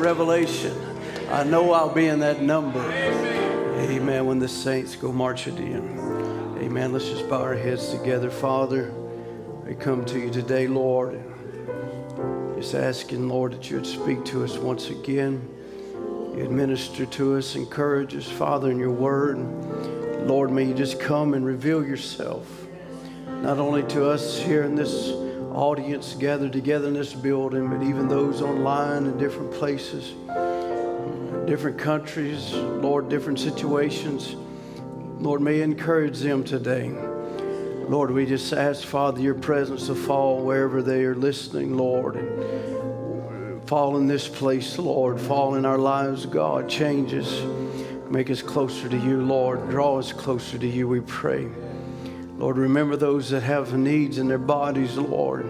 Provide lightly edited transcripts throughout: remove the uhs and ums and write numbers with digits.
revelation. I know I'll be in that number. Amen. When the saints go marching in. Amen. Let's just bow our heads together. Father, I come to you today, Lord. Just asking, Lord, that you would speak to us once again. You'd minister to us, encourage us, Father, in your word. Lord, may you just come and reveal yourself, not only to us here in this audience gathered together in this building, but even those online in different places, different countries, Lord, different situations. Lord, may you encourage them today. Lord, we just ask, Father, your presence to fall wherever they are listening, Lord. And fall in this place, Lord. Fall in our lives, God. Change us. Make us closer to you, Lord. Draw us closer to you, we pray. Lord, remember those that have needs in their bodies, Lord.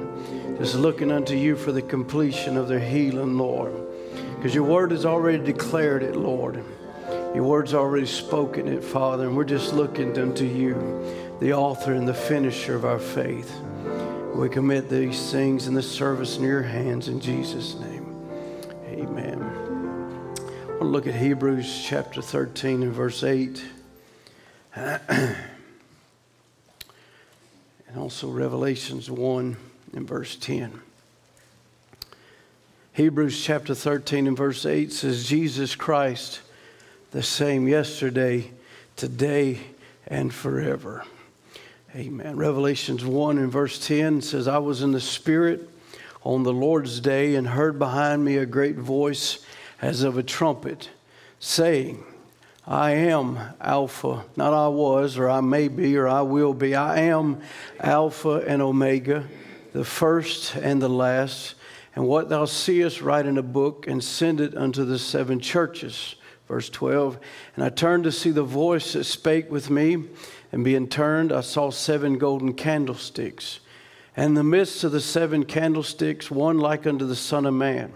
Just looking unto you for the completion of their healing, Lord. Because your word has already declared it, Lord. Your word's already spoken it, Father. And we're just looking unto you, the author and the finisher of our faith. We commit these things in the service in your hands in Jesus' name. Amen. I want to look at Hebrews chapter 13 and verse 8. And also Revelations 1 and verse 10. Hebrews chapter 13 and verse 8 says, Jesus Christ, the same yesterday, today, and forever. Amen. Revelations 1 and verse 10 says, I was in the Spirit on the Lord's day and heard behind me a great voice as of a trumpet saying, I am Alpha, not I was, or I may be, or I will be. I am Alpha and Omega, the first and the last. And what thou seest, write in a book and send it unto the seven churches. Verse 12, and I turned to see the voice that spake with me, and being turned, I saw seven golden candlesticks. And in the midst of the seven candlesticks, one like unto the Son of Man,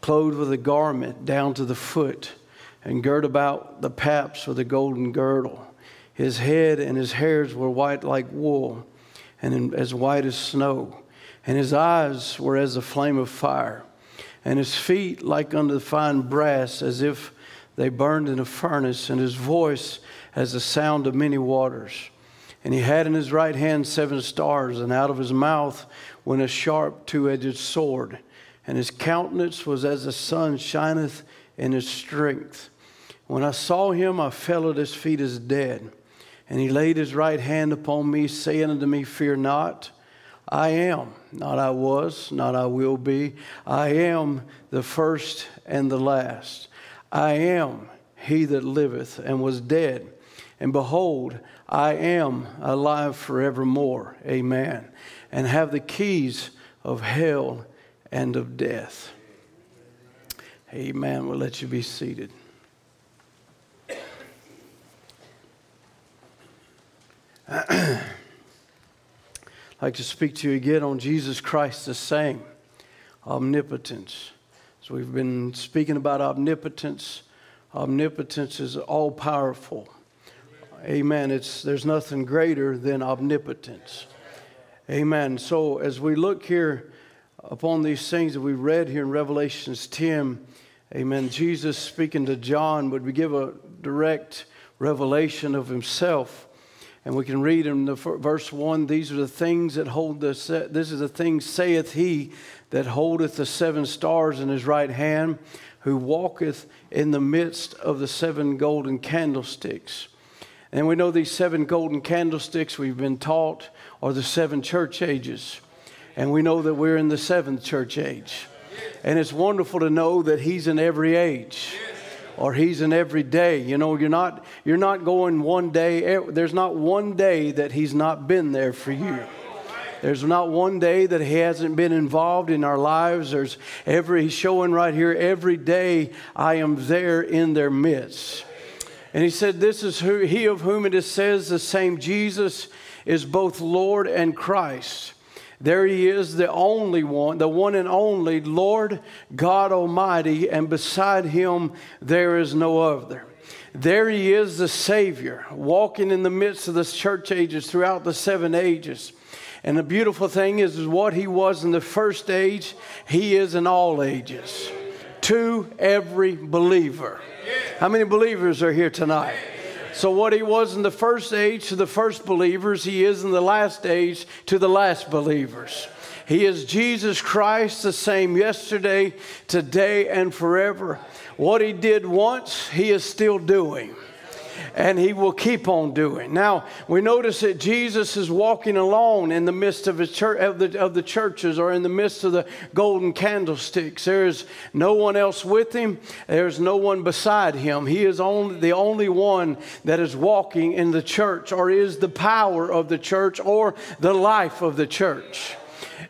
clothed with a garment down to the foot, and girt about the paps with a golden girdle. His head and his hairs were white like wool, and as white as snow. And his eyes were as a flame of fire, and his feet like unto fine brass, as if they burned in a furnace, and his voice as the sound of many waters. And he had in his right hand seven stars, and out of his mouth went a sharp two-edged sword. And his countenance was as the sun shineth in his strength. When I saw him, I fell at his feet as dead. And he laid his right hand upon me, saying unto me, Fear not, I am, not I was, not I will be. I am the first and the last. I am he that liveth and was dead. And behold, I am alive forevermore. Amen. And have the keys of hell and of death. Amen. We'll let you be seated. I'd like to speak to you again on Jesus Christ the same, omnipotence. So we've been speaking about omnipotence. Omnipotence is all-powerful. Amen. There's nothing greater than omnipotence. Amen. So as we look here upon these things that we read here in Revelations 10, amen, Jesus speaking to John would give a direct revelation of himself. And we can read in the verse 1, these are the things that hold the this is the thing saith he that holdeth the seven stars in his right hand, who walketh in the midst of the seven golden candlesticks. And we know these seven golden candlesticks we've been taught are the seven church ages. And we know that we're in the seventh church age. And it's wonderful to know that he's in every age. Or he's in every day. You know, you're not going one day. There's not one day that he's not been there for you. There's not one day that he hasn't been involved in our lives. He's showing right here, every day I am there in their midst. And he said, this is who he of whom it is says the same Jesus is both Lord and Christ. There he is, the only one, the one and only Lord God Almighty, and beside him there is no other. There he is, the Savior, walking in the midst of the church ages throughout the seven ages. And the beautiful thing is what he was in the first age, he is in all ages. to every believer. How many believers are here tonight? So what he was in the first age to the first believers, he is in the last age to the last believers. He is Jesus Christ, the same yesterday, today, and forever. What he did once, he is still doing. And he will keep on doing. Now, we notice that Jesus is walking alone in the midst of his church, of the churches, or in the midst of the golden candlesticks. There is no one else with him. There is no one beside him. He is the only one that is walking in the church, or is the power of the church, or the life of the church.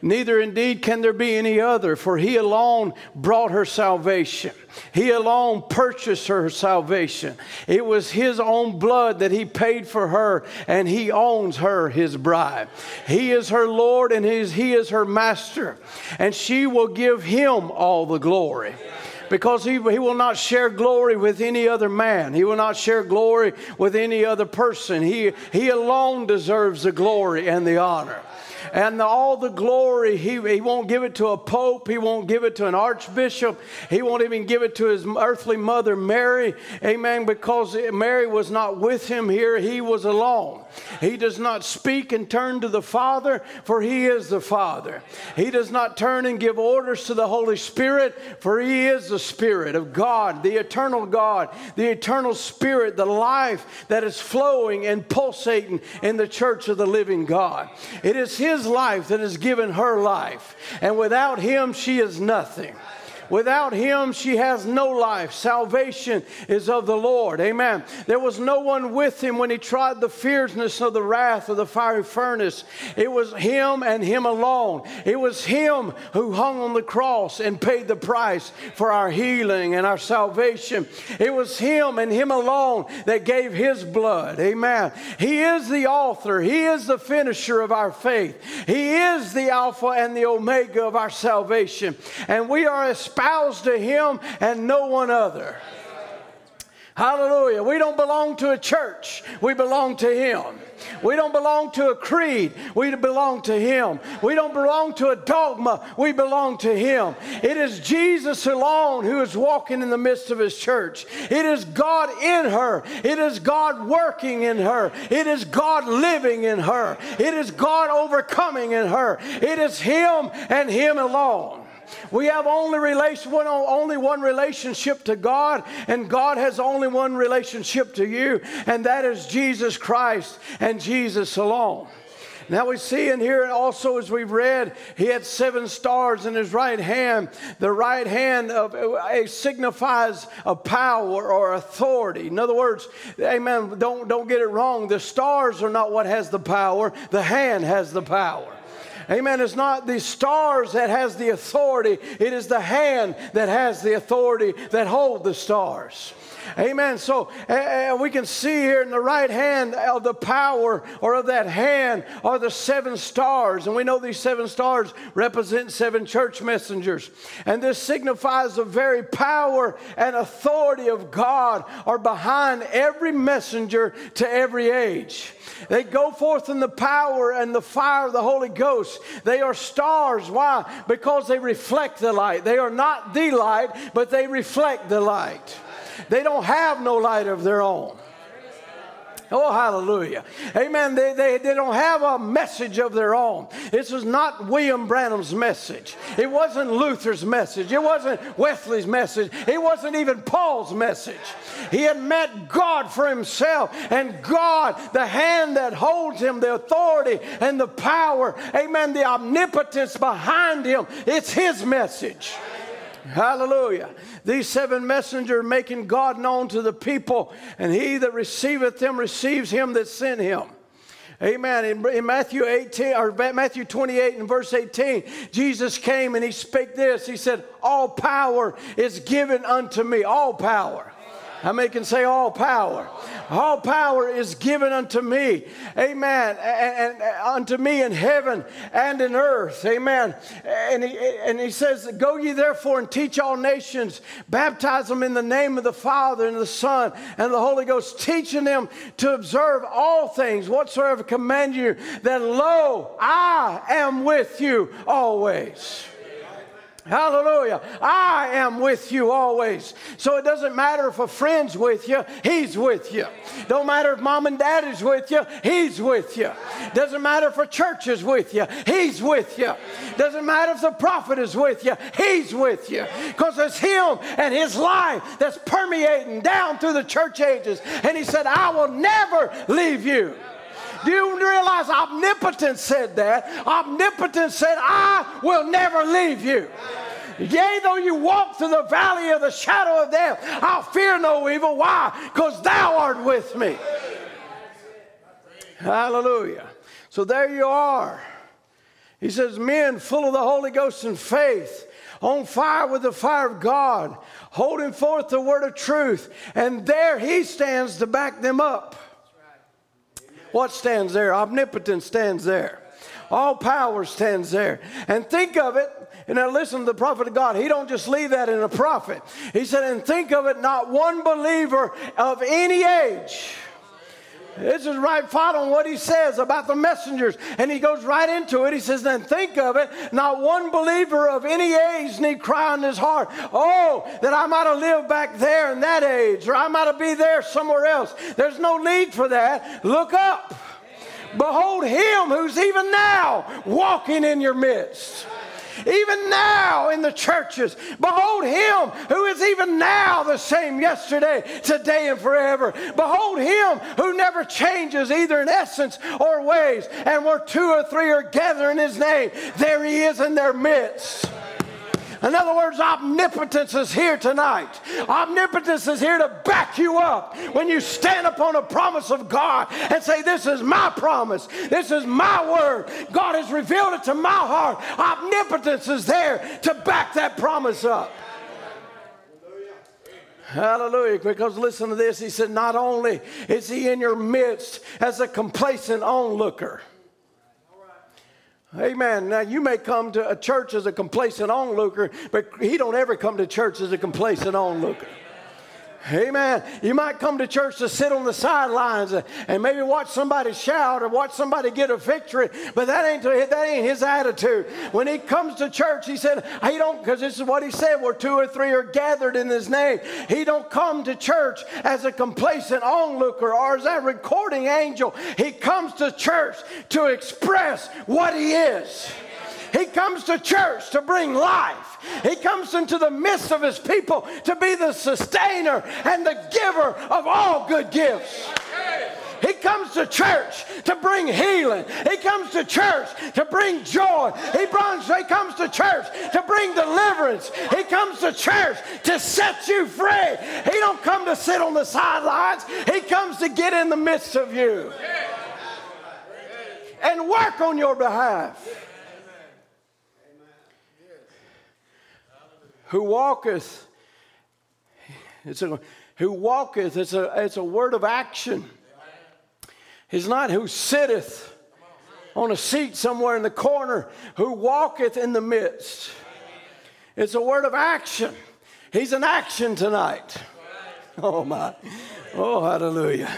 Neither indeed can there be any other, for he alone brought her salvation. He alone purchased her salvation. It was his own blood that he paid for her, and he owns her, his bride. He is her Lord, and he is her master, and she will give him all the glory. Because he will not share glory with any other man. He will not share glory with any other person. He alone deserves the glory and the honor. And all the glory, he won't give it to a pope. He won't give it to an archbishop. He won't even give it to his earthly mother, Mary. Amen. Because Mary was not with him here. He was alone. He does not speak and turn to the Father, for he is the Father. He does not turn and give orders to the Holy Spirit, for he is the Spirit of God, the eternal Spirit, the life that is flowing and pulsating in the church of the living God. It is his life that has given her life, and without him she is nothing. Without him, she has no life. Salvation is of the Lord. Amen. There was no one with him when he tried the fierceness of the wrath of the fiery furnace. It was him and him alone. It was him who hung on the cross and paid the price for our healing and our salvation. It was him and him alone that gave his blood. Amen. He is the author. He is the finisher of our faith. He is the Alpha and the Omega of our salvation. And we are espoused to him and no one other. Hallelujah. We don't belong to a church. We belong to him. We don't belong to a creed. We belong to him. We don't belong to a dogma. We belong to him. It is Jesus alone who is walking in the midst of his church. It is God in her. It is God working in her. It is God living in her. It is God overcoming in her. It is him and him alone. We have only one relationship to God, and God has only one relationship to you, and that is Jesus Christ and Jesus alone. Now we see in here also, as we've read, he had 7 stars in his right hand. The right hand signifies a power or authority. In other words, amen, don't get it wrong. The stars are not what has the power. The hand has the power. Amen. It's not the stars that has the authority. It is the hand that has the authority that hold the stars. Amen. So we can see here in the right hand of the power, or of that hand, are the 7 stars. And we know these 7 stars represent 7 church messengers. And this signifies the very power and authority of God are behind every messenger to every age. They go forth in the power and the fire of the Holy Ghost. They are stars. Why? Because they reflect the light. They are not the light, but they reflect the light. They don't have no light of their own. Oh, hallelujah. Amen. They don't have a message of their own. This is not William Branham's message. It wasn't Luther's message. It wasn't Wesley's message. It wasn't even Paul's message. He had met God for himself, and God, the hand that holds him, the authority and the power, amen, the omnipotence behind him, it's his message. Hallelujah. These 7 messengers making God known to the people, and he that receiveth them receives him that sent him. Amen. In Matthew 28 and verse 18, Jesus came and he spake this. He said, all power is given unto me. All power. How many can say all power? All power is given unto me. Amen. And unto me in heaven and in earth. Amen. And he says, go ye therefore and teach all nations, baptize them in the name of the Father and the Son and the Holy Ghost, teaching them to observe all things whatsoever command you, that lo, I am with you always. Hallelujah. I am with you always. So it doesn't matter if a friend's with you, he's with you. Don't matter if mom and dad is with you, he's with you. Doesn't matter if a church is with you, he's with you. Doesn't matter if the prophet is with you, he's with you. Because it's him and his life that's permeating down through the church ages. And he said, I will never leave you. Do you realize omnipotence said that? Omnipotence said, I will never leave you. Yea, though you walk through the valley of the shadow of death, I'll fear no evil. Why? Because thou art with me. Hallelujah. So there you are. He says, men full of the Holy Ghost and faith, on fire with the fire of God, holding forth the word of truth. And there he stands to back them up. What stands there? Omnipotence stands there. All power stands there. And think of it. And now listen to the prophet of God. He don't just leave that in a prophet. He said, and think of it, not one believer of any age. This is right flat on what he says about the messengers. And he goes right into it. He says, then think of it, not one believer of any age need cry in his heart, oh, that I might have lived back there in that age, or I might have been there somewhere else. There's no need for that. Look up. Behold him who's even now walking in your midst. Even now in the churches, behold him who is even now the same yesterday, today, and forever. Behold him who never changes either in essence or ways. And where two or three are gathered in his name, there he is in their midst. In other words, omnipotence is here tonight. Omnipotence is here to back you up when you stand upon a promise of God and say, this is my promise. This is my word. God has revealed it to my heart. Omnipotence is there to back that promise up. Hallelujah, because listen to this. He said, not only is he in your midst as a complacent onlooker. Amen. Now, you may come to a church as a complacent onlooker, but he don't ever come to church as a complacent onlooker. Amen. You might come to church to sit on the sidelines and maybe watch somebody shout or watch somebody get a victory, but that ain't his attitude. When he comes to church, he said, he don't, because this is what he said, where two or three are gathered in his name. He don't come to church as a complacent onlooker or as that recording angel. He comes to church to express what he is. He comes to church to bring life. He comes into the midst of his people to be the sustainer and the giver of all good gifts. He comes to church to bring healing. He comes to church to bring joy. He comes to church to bring deliverance. He comes to church to set you free. He don't come to sit on the sidelines. He comes to get in the midst of you and work on your behalf. Who walketh, it's a word of action. It's not who sitteth on a seat somewhere in the corner, who walketh in the midst. It's a word of action. He's in action tonight. Oh my, oh hallelujah.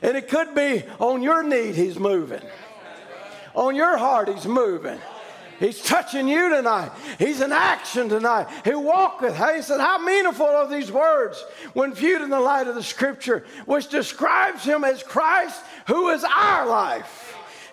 And it could be on your need he's moving. On your heart he's moving. He's touching you tonight. He's in action tonight. He walketh. He said, how meaningful are these words when viewed in the light of the scripture, which describes him as Christ, who is our life.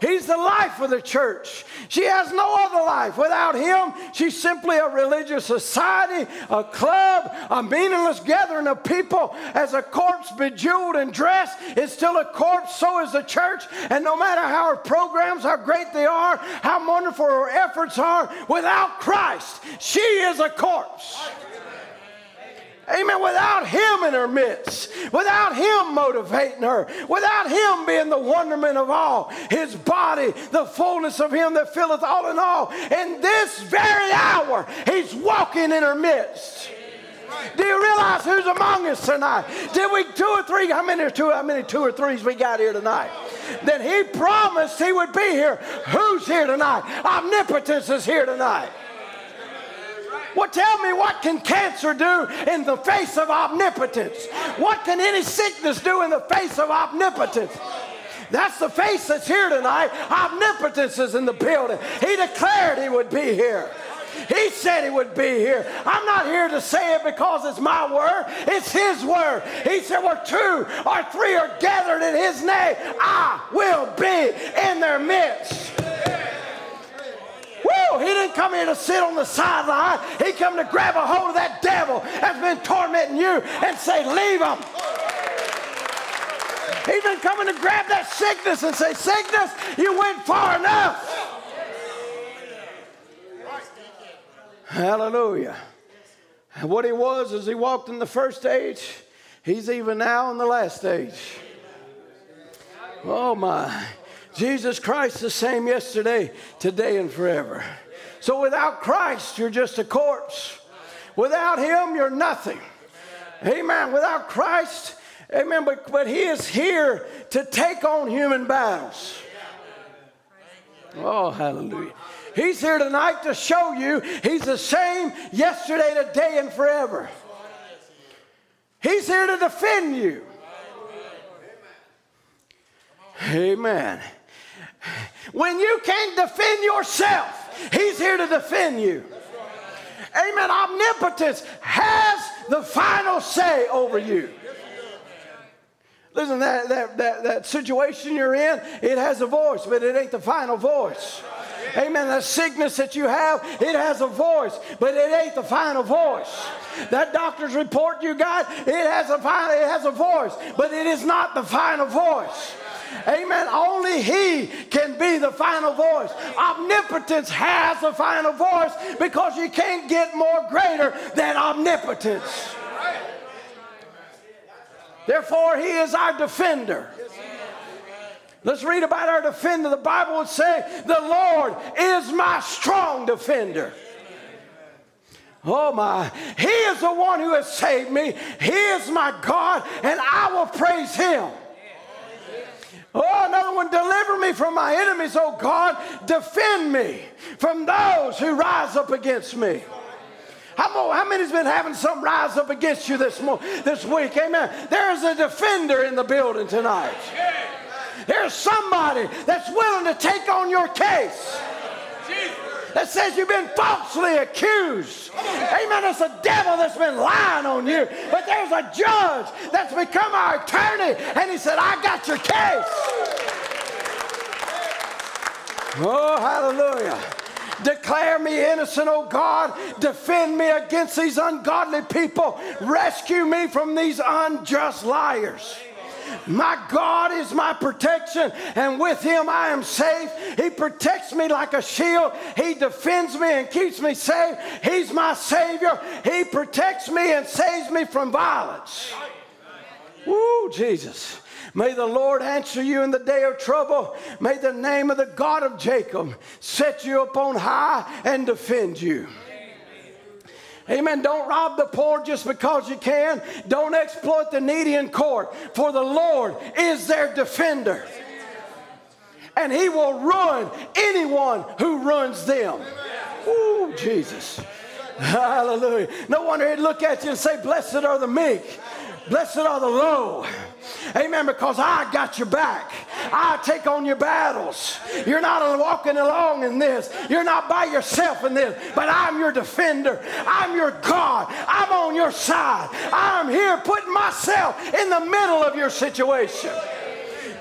He's the life of the church. She has no other life. Without him, she's simply a religious society, a club, a meaningless gathering of people. As a corpse bejeweled and dressed is still a corpse, so is the church. And no matter how her programs, how great they are, how wonderful her efforts are, without Christ, she is a corpse. Amen. Without him in her midst, without him motivating her, without him being the wonderment of all, his body, the fullness of him that filleth all in all. In this very hour, he's walking in her midst. Do you realize who's among us tonight? Did we two or three? How many two or threes we got here tonight? That he promised he would be here. Who's here tonight? Omnipotence is here tonight. Well, tell me, what can cancer do in the face of omnipotence? What can any sickness do in the face of omnipotence? That's the face that's here tonight. Omnipotence is in the building. He declared he would be here. He said he would be here. I'm not here to say it because it's my word. It's his word. He said where two or three are gathered in his name, I will be in their midst. Woo! He didn't come here to sit on the sideline. He come to grab a hold of that devil that's been tormenting you and say, leave him. He's been coming to grab that sickness and say, sickness, you went far enough. Hallelujah. And what he was as he walked in the first stage, he's even now in the last stage. Oh my. Jesus Christ the same yesterday, today, and forever. So without Christ, you're just a corpse. Without him, you're nothing. Amen. Without Christ, amen. But he is here to take on human battles. Oh, hallelujah. He's here tonight to show you he's the same yesterday, today, and forever. He's here to defend you. Amen. When you can't defend yourself, he's here to defend you. Amen. Omnipotence has the final say over you. Listen, that situation you're in, it has a voice, but it ain't the final voice. Amen. That sickness that you have, it has a voice, but it ain't the final voice. That doctor's report you got, it has a voice, but it is not the final voice. Amen. Only he can be the final voice. Omnipotence has the final voice because you can't get more greater than omnipotence. Therefore, he is our defender. Let's read about our defender. The Bible would say, the Lord is my strong defender. Oh my, he is the one who has saved me. He is my God, and I will praise him. Oh, another one, deliver me from my enemies, oh God. Defend me from those who rise up against me. How many's been having some rise up against you this week? Amen. There is a defender in the building tonight. There's somebody that's willing to take on your case. That says you've been falsely accused. Amen. It's a devil that's been lying on you. But there's a judge that's become our attorney, and he said, I got your case. Oh, hallelujah. Declare me innocent, O God. Defend me against these ungodly people. Rescue me from these unjust liars. My God is my protection, and with him I am safe. He protects me like a shield. He defends me and keeps me safe. He's my Savior. He protects me and saves me from violence. Woo, Jesus. May the Lord answer you in the day of trouble. May the name of the God of Jacob set you upon high and defend you. Amen. Don't rob the poor just because you can. Don't exploit the needy in court, for the Lord is their defender. And he will ruin anyone who ruins them. Ooh, Jesus. Hallelujah. No wonder he'd look at you and say, blessed are the meek. Blessed are the low. Amen. Because I got your back. I take on your battles. You're not walking along in this. You're not by yourself in this. But I'm your defender. I'm your God. I'm on your side. I'm here putting myself in the middle of your situation.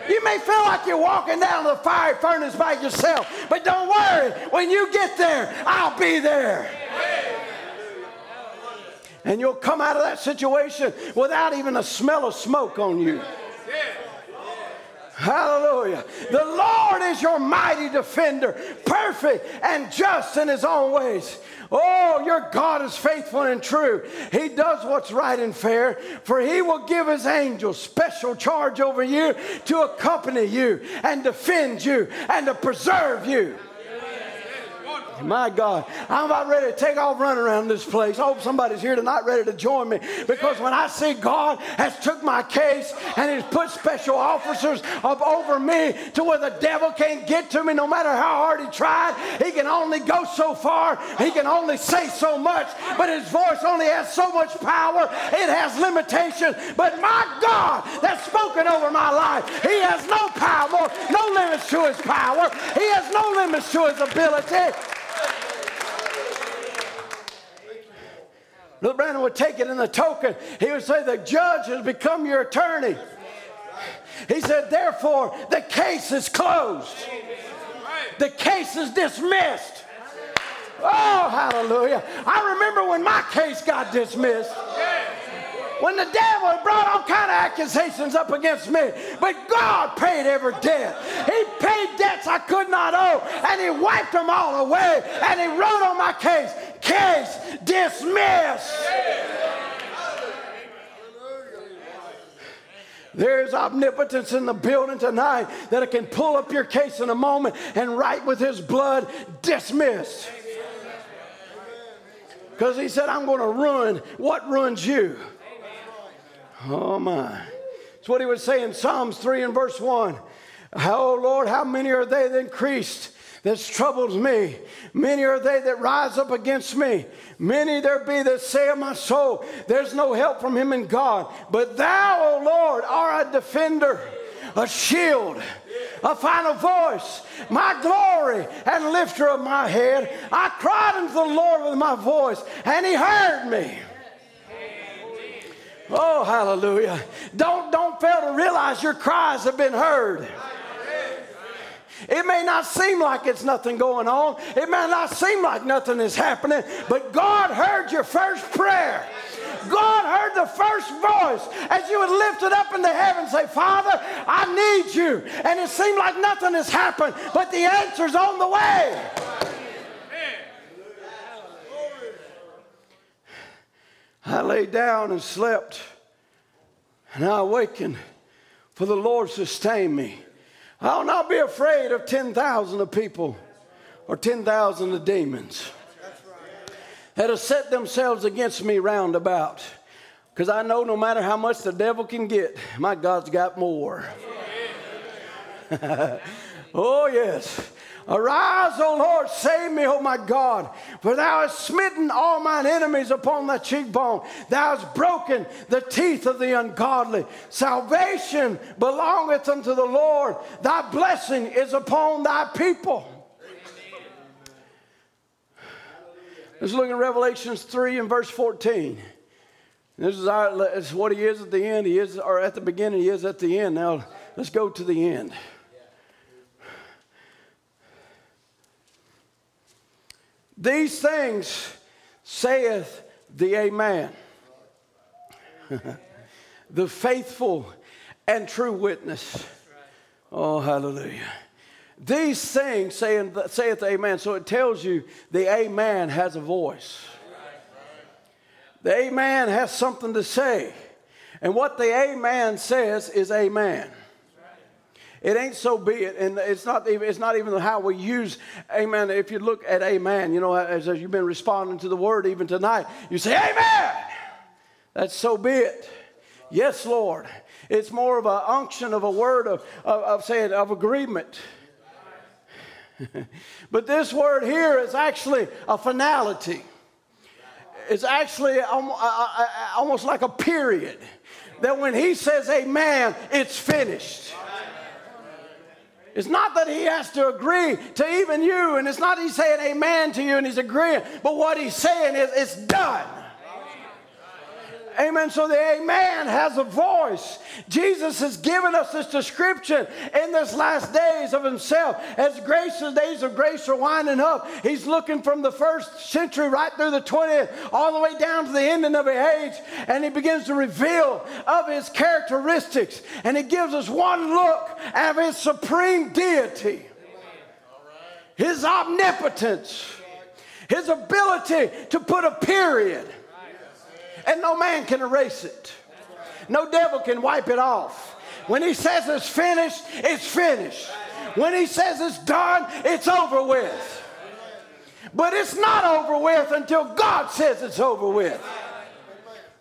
You may feel like you're walking down the fire furnace by yourself. But don't worry. When you get there, I'll be there. And you'll come out of that situation without even a smell of smoke on you. Hallelujah. The Lord is your mighty defender, perfect and just in his own ways. Oh, your God is faithful and true. He does what's right and fair, for he will give his angels special charge over you to accompany you and defend you and to preserve you. My God, I'm about ready to take off running around this place. I hope somebody's here tonight ready to join me, because when I see God has took my case and he's put special officers up over me to where the devil can't get to me no matter how hard he tried. He can only go so far. He can only say so much, but his voice only has so much power. It has limitations, but my God that's spoken over my life, he has no power, no limits to his power. He has no limits to his ability. Brandon would take it in the token. He would say, the judge has become your attorney. He said, therefore, the case is closed. The case is dismissed. Oh, hallelujah. I remember when my case got dismissed. When the devil brought all kind of accusations up against me. But God paid every debt. He paid debts I could not owe. And he wiped them all away. And he wrote on my case, case dismissed. There is omnipotence in the building tonight that it can pull up your case in a moment and write with his blood, dismissed. Because he said, I'm going to ruin what ruins you. Oh, my. That's what he would say in Psalms 3 and verse 1. Oh, Lord, how many are they that increased? That's troubles me. Many are they that rise up against me. Many there be that say of my soul, there's no help from him in God. But thou, O Lord, art a defender, a shield, a final voice, my glory and lifter of my head. I cried unto the Lord with my voice, and he heard me. Oh, hallelujah. Don't fail to realize your cries have been heard. It may not seem like it's nothing going on. It may not seem like nothing is happening. But God heard your first prayer. God heard the first voice as you would lift it up into heaven and say, Father, I need you. And it seemed like nothing has happened, but the answer's on the way. I lay down and slept, and I awakened, for the Lord sustained me. I'll not be afraid of 10,000 of people or 10,000 of demons that have set themselves against me round about. Because I know no matter how much the devil can get, my God's got more. Oh, yes. Arise, O Lord, save me, O my God, for thou hast smitten all mine enemies upon thy cheekbone. Thou hast broken the teeth of the ungodly. Salvation belongeth unto the Lord. Thy blessing is upon thy people. Let's look at Revelation 3 and verse 14. This is what he is at the end. He is, or at the beginning, he is at the end. Now, let's go to the end. These things saith the Amen, the faithful and true witness. Oh, hallelujah. These things saith the Amen. So it tells you the Amen has a voice. The Amen has something to say. And what the Amen says is Amen. It ain't so be it, and it's not even how we use amen. If you look at amen, you know, as you've been responding to the word even tonight, you say amen. That's so be it. Yes, Lord. It's more of an unction of a word of saying of agreement. But this word here is actually a finality. It's actually almost like a period. That when he says amen, it's finished. It's not that he has to agree to even you, and it's not he's saying amen to you and he's agreeing, but what he's saying is it's done. Amen. Amen. So the amen has a voice. Jesus has given us this description in this last days of himself. As the days of grace are winding up, he's looking from the first century right through the 20th, all the way down to the ending of the age, and he begins to reveal of his characteristics, and he gives us one look at his supreme deity, his omnipotence, his ability to put a period. And no man can erase it. No devil can wipe it off. When he says it's finished, it's finished. When he says it's done, it's over with. But it's not over with until God says it's over with.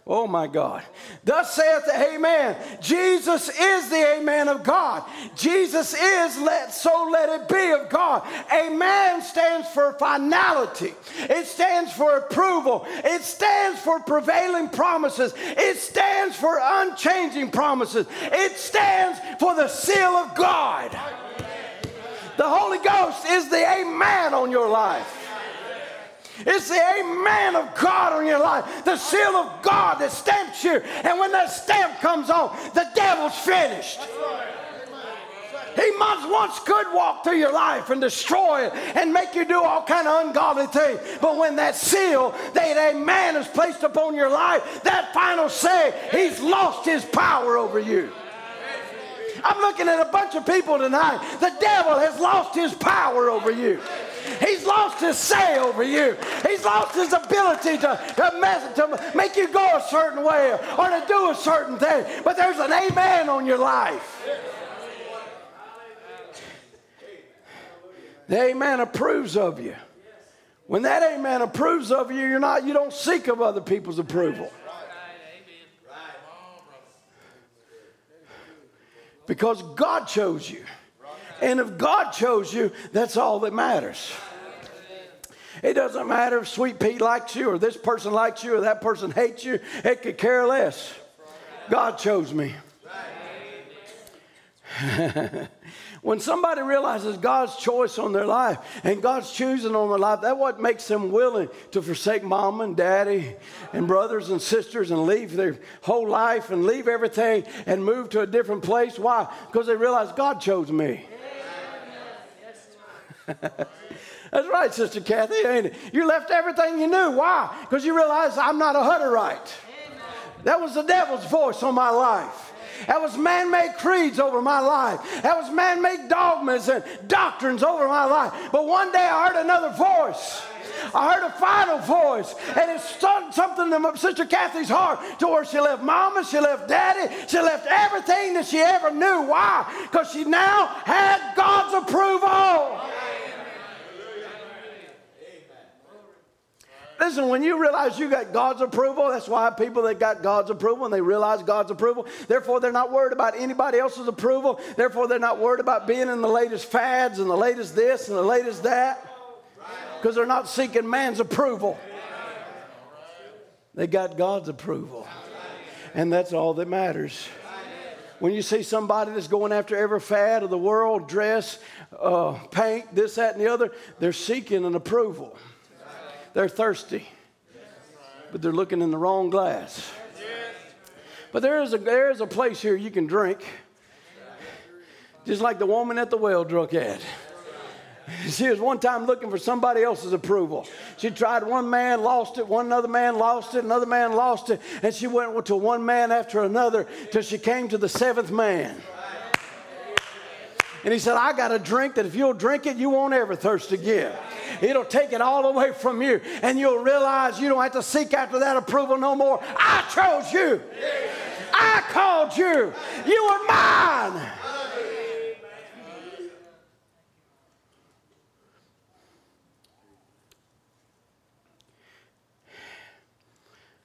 Oh, my God. Thus saith the Amen. Jesus is the Amen of God. Jesus is, so let it be of God. Amen stands for finality. It stands for approval. It stands for prevailing promises. It stands for unchanging promises. It stands for the seal of God. The Holy Ghost is the Amen on your life. It's the amen of God on your life, the seal of God that stamps you. And when that stamp comes on, the devil's finished. He once could walk through your life and destroy it and make you do all kind of ungodly things. But when that seal, that amen is placed upon your life, that final say, he's lost his power over you. I'm looking at a bunch of people tonight. The devil has lost his power over you. He's lost his say over you. He's lost his ability to make you go a certain way or to do a certain thing. But there's an amen on your life. The amen approves of you. When that amen approves of you, you don't seek of other people's approval. Because God chose you. And if God chose you, that's all that matters. It doesn't matter if Sweet Pete likes you or this person likes you or that person hates you. It could care less. God chose me. When somebody realizes God's choice on their life and God's choosing on their life, that's what makes them willing to forsake mama and daddy and brothers and sisters and leave their whole life and leave everything and move to a different place. Why? Because they realize God chose me. That's right, Sister Kathy, ain't it? You left everything you knew. Why? Because you realize I'm not a Hutterite. That was the devil's voice on my life. That was man-made creeds over my life. That was man-made dogmas and doctrines over my life. But one day I heard another voice. I heard a final voice. And it stung something in Sister Kathy's heart to where she left mama, she left daddy, she left everything that she ever knew. Why? Because she now had God's approval. Listen, when you realize you got God's approval, that's why people that got God's approval and they realize God's approval, therefore they're not worried about anybody else's approval. Therefore, they're not worried about being in the latest fads and the latest this and the latest that, because they're not seeking man's approval. They got God's approval, and that's all that matters. When you see somebody that's going after every fad of the world, dress, paint, this, that, and the other, they're seeking an approval. They're thirsty, but they're looking in the wrong glass. But there is a place here you can drink, just like the woman at the well drunk at. She was one time looking for somebody else's approval. She tried one man, lost it, one other man lost it, another man lost it, and she went to one man after another till she came to the seventh man. And he said, I got a drink that if you'll drink it, you won't ever thirst again. It'll take it all away from you. And you'll realize you don't have to seek after that approval no more. I chose you. I called you. You were mine.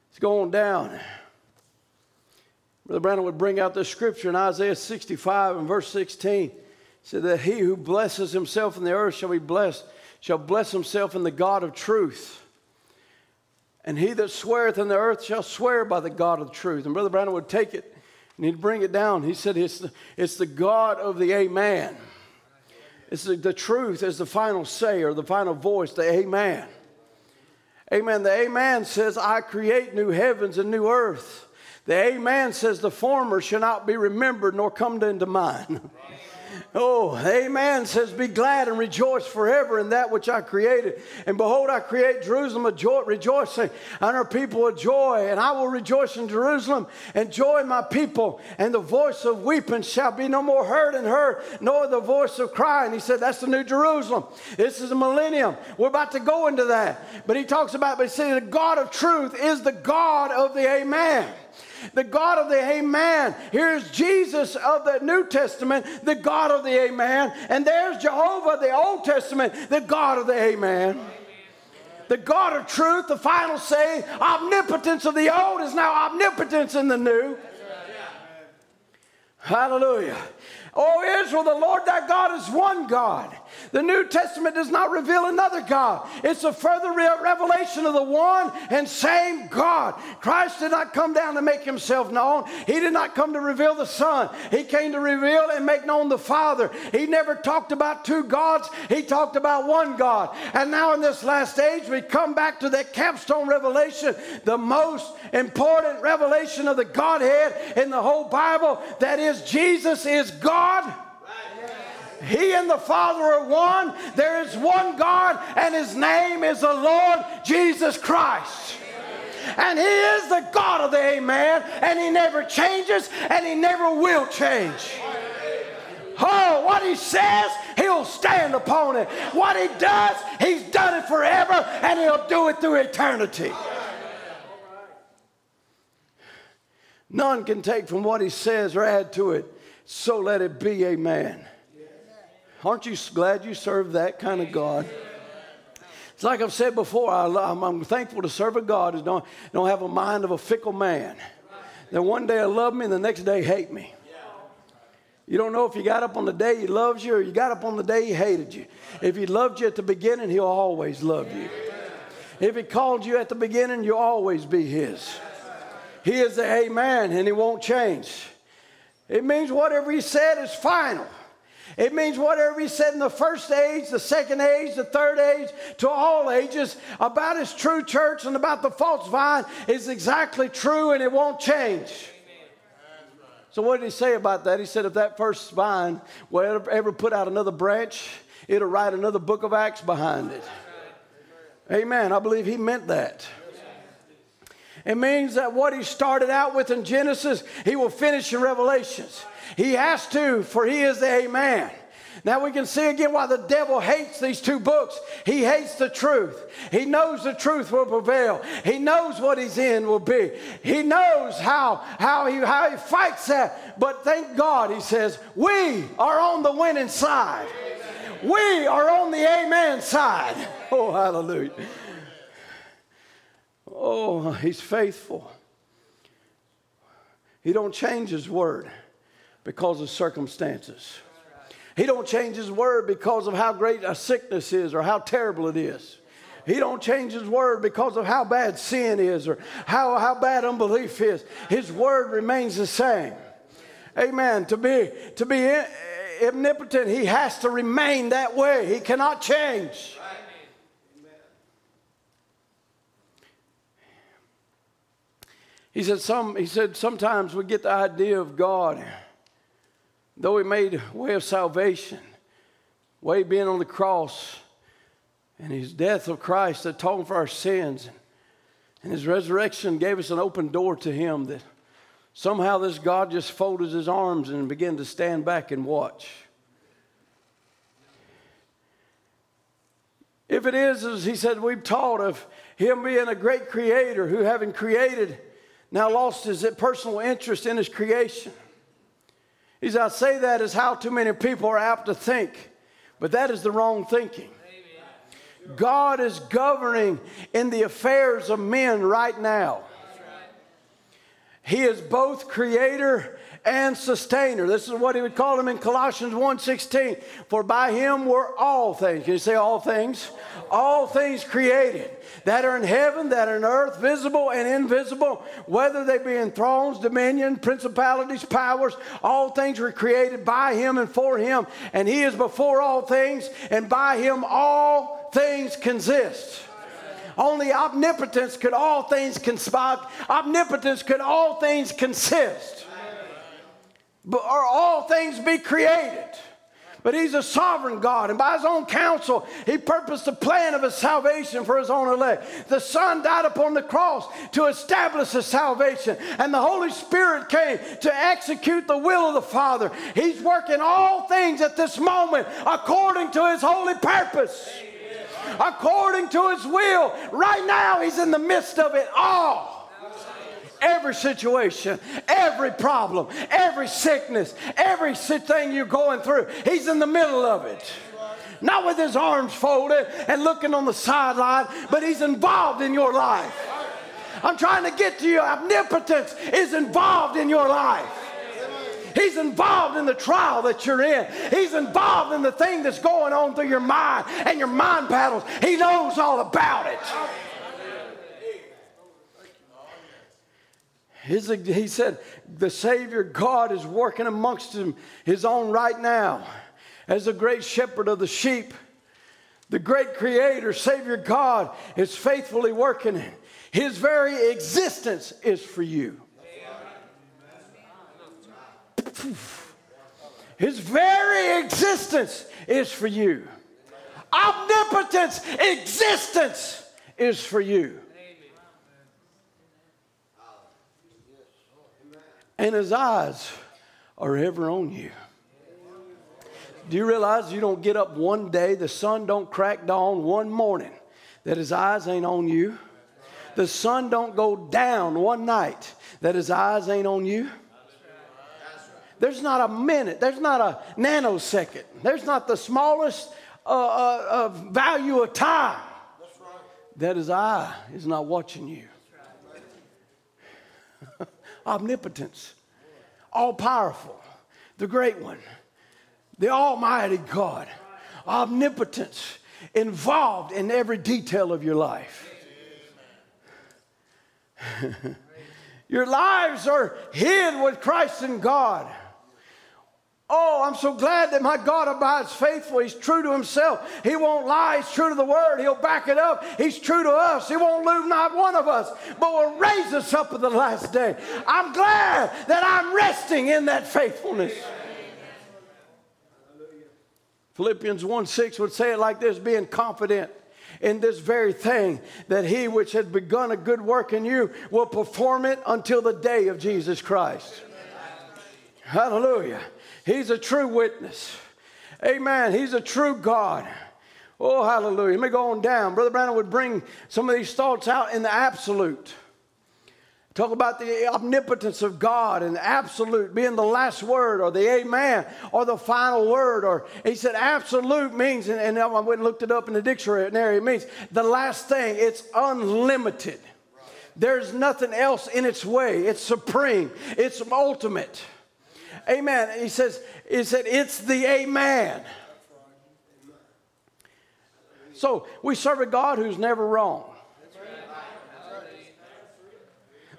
It's going down. Brother Branham would bring out this scripture in Isaiah 65 and verse 16. So that he who blesses himself in the earth shall be blessed, shall bless himself in the God of truth. And he that sweareth in the earth shall swear by the God of truth. And Brother Branham would take it and he'd bring it down. He said it's the God of the amen. It's the truth is the final say or the final voice, the amen. Amen. The amen says, I create new heavens and new earth. The amen says the former shall not be remembered nor come into mind. Oh, amen, says, be glad and rejoice forever in that which I created. And behold, I create Jerusalem a joy, rejoicing, and her people a joy. And I will rejoice in Jerusalem and joy in my people. And the voice of weeping shall be no more heard in her, nor the voice of crying. He said, that's the new Jerusalem. This is the millennium. We're about to go into that. But he talks about, the God of truth is the God of the amen. The God of the amen. Here's Jesus of the New Testament, the God of the amen. And there's Jehovah, the Old Testament, the God of the amen. The God of truth, the final say, omnipotence of the old is now omnipotence in the new. Hallelujah. O Israel, the Lord thy God is one God. The New Testament does not reveal another God. It's a further revelation of the one and same God. Christ did not come down to make himself known. He did not come to reveal the Son. He came to reveal and make known the Father. He never talked about two gods. He talked about one God. And now in this last age, we come back to that capstone revelation, the most important revelation of the Godhead in the whole Bible. That is, Jesus is God. He and the Father are one. There is one God, and his name is the Lord Jesus Christ. Amen. And he is the God of the amen, and he never changes, and he never will change. Amen. Oh, what he says, he'll stand upon it. What he does, he's done it forever, and he'll do it through eternity. Amen. None can take from what he says or add to it, so let it be, amen. Aren't you glad you serve that kind of God? It's like I've said before, I'm thankful to serve a God who don't have a mind of a fickle man. That one day he'll love me and the next day hate me. You don't know if you got up on the day he loves you or you got up on the day he hated you. If he loved you at the beginning, he'll always love you. If he called you at the beginning, you'll always be his. He is the amen and he won't change. It means whatever he said is final. It means whatever he said in the first age, the second age, the third age, to all ages, about his true church and about the false vine is exactly true, and it won't change. So what did he say about that? He said if that first vine will ever put out another branch, it'll write another book of Acts behind it. Amen. I believe he meant that. It means that what he started out with in Genesis, he will finish in Revelations. He has to, for he is the amen. Now we can see again why the devil hates these two books. He hates the truth. He knows the truth will prevail. He knows what he's in will be. He knows how he fights that. But thank God, he says, we are on the winning side. We are on the amen side. Oh, hallelujah. Oh, he's faithful. He don't change his word because of circumstances. He don't change his word because of how great a sickness is or how terrible it is. He don't change his word because of how bad sin is or how bad unbelief is. His word remains the same. Amen. To be omnipotent, he has to remain that way. He cannot change. He said, sometimes we get the idea of God, though he made way of salvation, way being on the cross, and his death of Christ atoned for our sins, and his resurrection gave us an open door to him, that somehow this God just folded his arms and began to stand back and watch. If it is, as he said, we've taught of him being a great creator who, having created, now lost his personal interest in his creation. He says, I say that is how too many people are apt to think, but that is the wrong thinking. Amen. God is governing in the affairs of men right now. That's right. He is both creator and sustainer. This is what he would call him in Colossians 1:16. For by him were all things. Can you say all things? All things created, that are in heaven, that are in earth, visible and invisible, whether they be in thrones, dominion, principalities, powers, all things were created by him and for him, and he is before all things, and by him all things consist. Only omnipotence could all things consist. But are all things be created? But he's a sovereign God, and by his own counsel, he purposed the plan of his salvation for his own elect. The Son died upon the cross to establish his salvation, and the Holy Spirit came to execute the will of the Father. He's working all things at this moment according to his holy purpose, according to his will. Right now, he's in the midst of it all. Every situation, every problem, every sickness, every thing you're going through, he's in the middle of it. Not with his arms folded and looking on the sideline, but he's involved in your life. I'm trying to get to you. Omnipotence is involved in your life. He's involved in the trial that you're in. He's involved in the thing that's going on through your mind and your mind battles. He knows all about it. He said, the Savior God is working amongst them his own right now. As the great shepherd of the sheep, the great creator, Savior God, is faithfully working. His very existence is for you. His very existence is for you. Omnipotence existence is for you. And his eyes are ever on you. Do you realize you don't get up one day, the sun don't crack dawn one morning, that his eyes ain't on you? The sun don't go down one night, that his eyes ain't on you? There's not a minute, there's not a nanosecond, there's not the smallest value of time that his eye is not watching you. Omnipotence, all-powerful, the great one, the almighty God, omnipotence, involved in every detail of your life. Your lives are hid with Christ in God. Oh, I'm so glad that my God abides faithful. He's true to himself. He won't lie. He's true to the word. He'll back it up. He's true to us. He won't lose not one of us, but will raise us up at the last day. I'm glad that I'm resting in that faithfulness. Philippians 1:6 would say it like this, being confident in this very thing, that he which had begun a good work in you will perform it until the day of Jesus Christ. Hallelujah. He's a true witness. Amen. He's a true God. Oh, hallelujah. Let me go on down. Brother Branham would bring some of these thoughts out in the absolute. Talk about the omnipotence of God and the absolute being the last word or the amen or the final word. Or he said absolute means, and I went and looked it up in the dictionary, it means the last thing. It's unlimited. There's nothing else in its way. It's supreme. It's ultimate. Amen. He said, it's the amen. So we serve a God who's never wrong.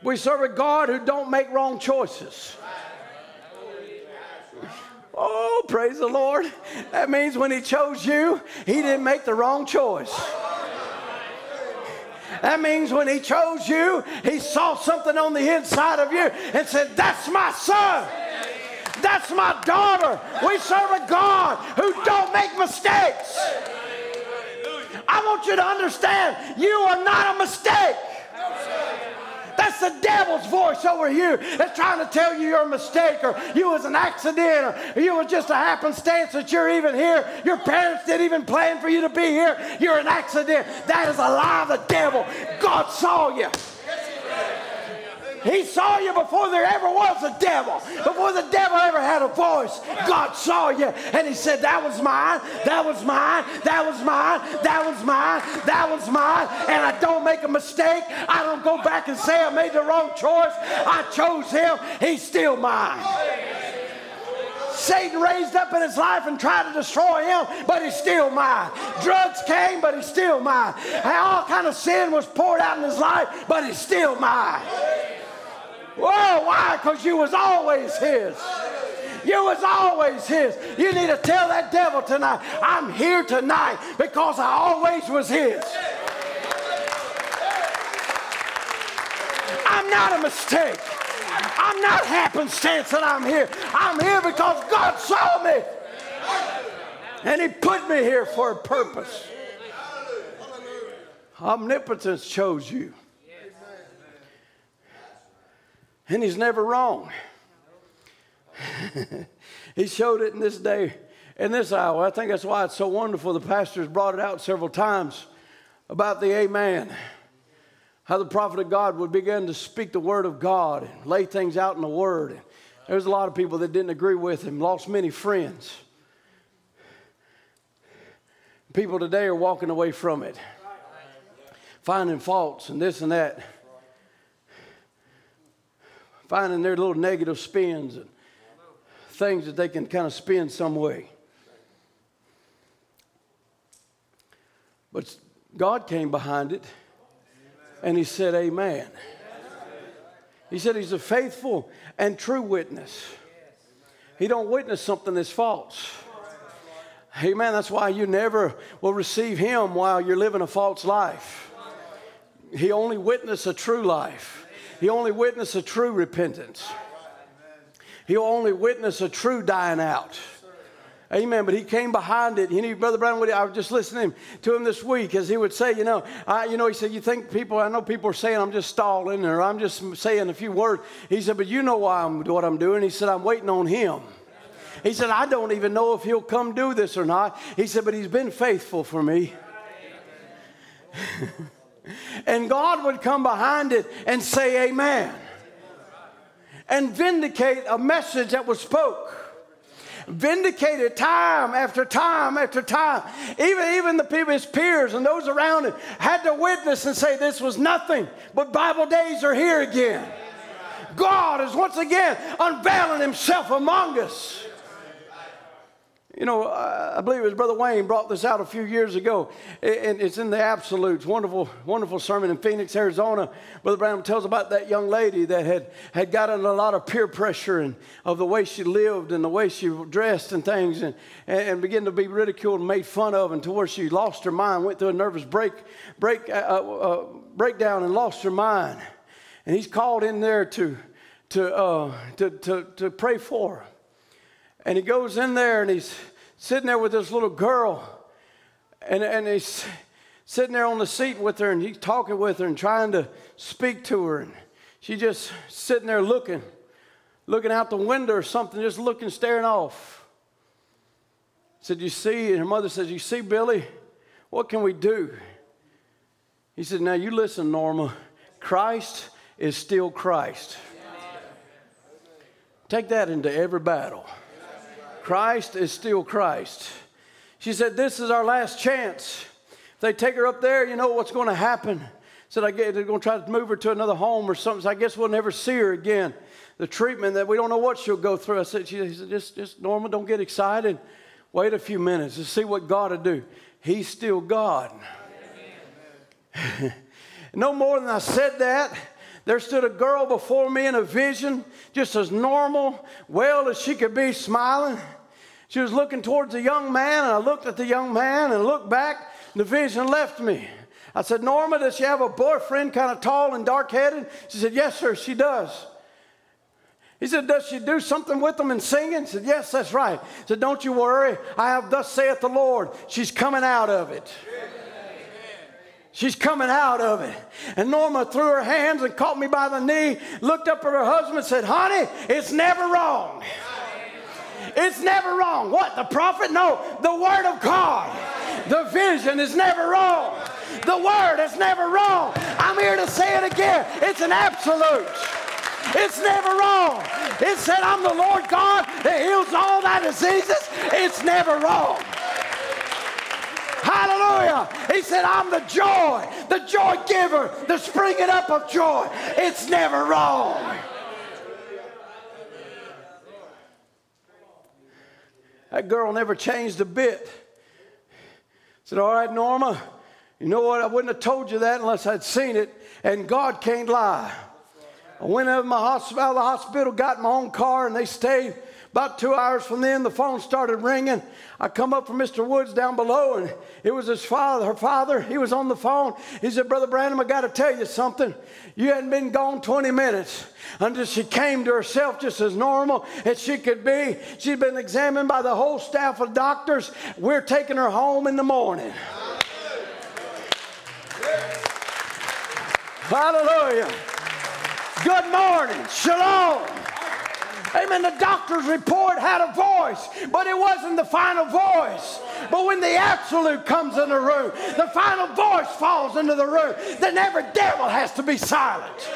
We serve a God who don't make wrong choices. Oh, praise the Lord. That means when he chose you, he didn't make the wrong choice. That means when he chose you, he saw something on the inside of you and said, that's my son. That's my daughter. We serve a God who don't make mistakes. I want you to understand, you are not a mistake. That's the devil's voice over you that's trying to tell you you're a mistake, or you was an accident, or you was just a happenstance that you're even here. Your parents didn't even plan for you to be here. You're an accident. That is a lie of the devil. God saw you. He saw you before there ever was a devil, before the devil ever had a voice. God saw you, and he said, that was mine, that was mine, that was mine, that was mine, that was mine, and I don't make a mistake. I don't go back and say I made the wrong choice. I chose him. He's still mine. Satan raised up in his life and tried to destroy him, but he's still mine. Drugs came, but he's still mine. All kind of sin was poured out in his life, but he's still mine. Whoa, why? Because you was always his. You was always his. You need to tell that devil tonight, I'm here tonight because I always was his. I'm not a mistake. I'm not happenstance that I'm here. I'm here because God saw me. And he put me here for a purpose. Omnipotence chose you. And he's never wrong. He showed it in this day, in this hour. I think that's why it's so wonderful. The pastor's brought it out several times about the amen. How the prophet of God would begin to speak the word of God and lay things out in the word. And there was a lot of people that didn't agree with him, lost many friends. People today are walking away from it, finding faults and this and that. Finding their little negative spins and things that they can kind of spin some way. But God came behind it, and he said, amen. He said he's a faithful and true witness. He don't witness something that's false. Amen. That's why you never will receive him while you're living a false life. He only witnessed a true life. He only witnessed a true repentance. He'll only witness a true dying out. Amen. But he came behind it. You know, Brother Brown, I was just listening to him this week as he would say, he said, you think people, I know people are saying I'm just stalling or I'm just saying a few words. He said, but you know why what I'm doing. He said, I'm waiting on him. He said, I don't even know if he'll come do this or not. He said, but he's been faithful for me. And God would come behind it and say, amen. And vindicate a message that was spoke. Vindicated time after time after time. Even the people, his peers and those around him had to witness and say this was nothing, but Bible days are here again. God is once again unveiling himself among us. You know, I believe it was Brother Wayne brought this out a few years ago, and it's in the Absolutes. Wonderful, wonderful sermon in Phoenix, Arizona. Brother Brown tells about that young lady that had gotten a lot of peer pressure and of the way she lived and the way she dressed and things, and began to be ridiculed and made fun of, and to where she lost her mind, went through a nervous breakdown and lost her mind. And he's called in there to pray for her. And he goes in there, and he's sitting there with this little girl, and he's sitting there on the seat with her, and he's talking with her and trying to speak to her, and she's just sitting there looking out the window or something, just looking, staring off. He said, you see, and her mother says, you see, Billy, what can we do? He said, now you listen, Norma, Christ is still Christ. Take that into every battle. Christ is still Christ. She said, this is our last chance. If they take her up there, you know what's going to happen. Said, they're going to try to move her to another home or something. So I guess we'll never see her again. The treatment that we don't know what she'll go through. She said, just Norma, don't get excited. Wait a few minutes to see what God will do. He's still God. No more than I said that. There stood a girl before me in a vision, just as normal, well as she could be, smiling. She was looking towards the young man, and I looked at the young man and looked back. The vision left me. I said, Norma, does she have a boyfriend, kind of tall and dark-headed? She said, yes, sir, she does. He said, does she do something with them and singing? I said, yes, that's right. He said, don't you worry. I have thus saith the Lord. She's coming out of it. She's coming out of it. And Norma threw her hands and caught me by the knee, looked up at her husband and said, honey, it's never wrong. It's never wrong. What, the prophet? No, the word of God. The vision is never wrong. The word is never wrong. I'm here to say it again. It's an absolute. It's never wrong. It said, I'm the Lord God that heals all thy diseases. It's never wrong. Hallelujah. He said, I'm the joy giver, the springing up of joy. It's never wrong. That girl never changed a bit. Said, all right, Norma, you know what? I wouldn't have told you that unless I'd seen it, and God can't lie. I went out of the hospital, got in my own car, and they stayed. About 2 hours from then, the phone started ringing. I come up from Mr. Woods down below, and it was his father. Her father, he was on the phone. He said, Brother Branham, I got to tell you something. You hadn't been gone 20 minutes until she came to herself just as normal as she could be. She'd been examined by the whole staff of doctors. We're taking her home in the morning. Hallelujah. Good morning. Shalom. Amen. The doctor's report had a voice, but it wasn't the final voice. But when the absolute comes in the room, the final voice falls into the room. Then every devil has to be silent.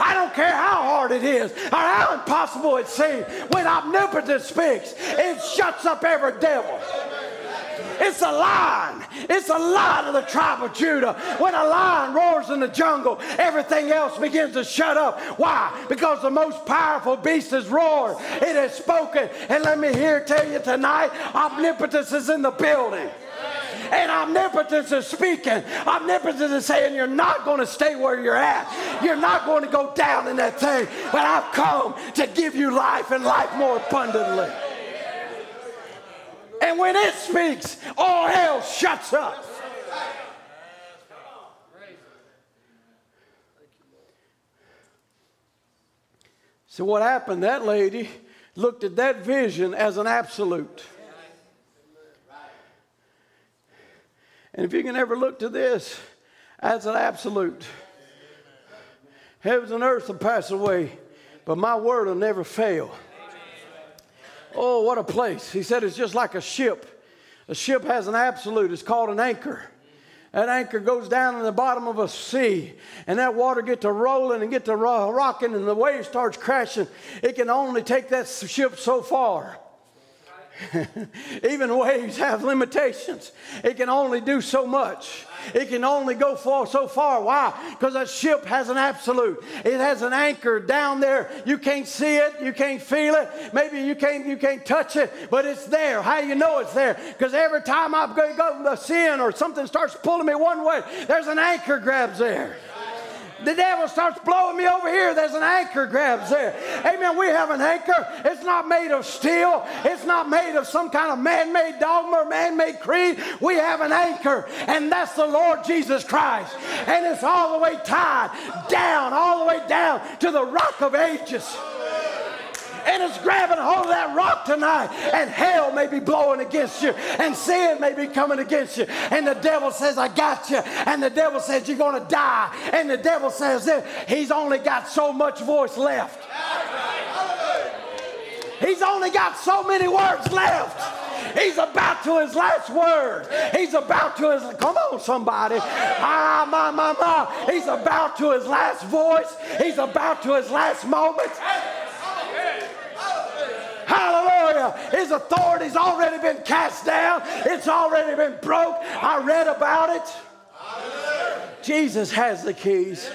I don't care how hard it is or how impossible it seems. When omnipotence speaks, it shuts up every devil. It's a lion. It's a lion of the tribe of Judah. When a lion roars in the jungle, everything else begins to shut up. Why? Because the most powerful beast has roared. It has spoken. And let me here tell you tonight, omnipotence is in the building. And omnipotence is speaking. Omnipotence is saying you're not going to stay where you're at. You're not going to go down in that thing. But I've come to give you life and life more abundantly. And when it speaks, all hell shuts up. So what happened? That lady looked at that vision as an absolute. And if you can ever look to this as an absolute. Heavens and earth will pass away, but my word will never fail. Oh, what a place. He said it's just like a ship. A ship has an absolute. It's called an anchor. That anchor goes down in the bottom of a sea, and that water gets to rolling and get to rocking, and the wave starts crashing. It can only take that ship so far. Even waves have limitations. It can only do so much. It can only go so far. Why? Because a ship has an absolute. It has an anchor down there. You can't see it. You can't feel it. Maybe you can't touch it, but it's there. How do you know it's there? Because every time I go to sin or something starts pulling me one way, there's an anchor grabs there. The devil starts blowing me over here. There's an anchor grabs there. Amen. We have an anchor. It's not made of steel. It's not made of some kind of man-made dogma or man-made creed. We have an anchor, and that's the Lord Jesus Christ. And it's all the way tied down, all the way down to the Rock of Ages. And it's grabbing hold of that rock tonight. And hell may be blowing against you. And sin may be coming against you. And the devil says, I got you. And the devil says, you're going to die. And the devil says this. He's only got so much voice left. He's only got so many words left. He's about to his last word. He's about to his, come on somebody. He's about to his last voice. He's about to his last moment. Hallelujah. His authority's already been cast down. It's already been broke. I read about it. Hallelujah. Jesus has the keys.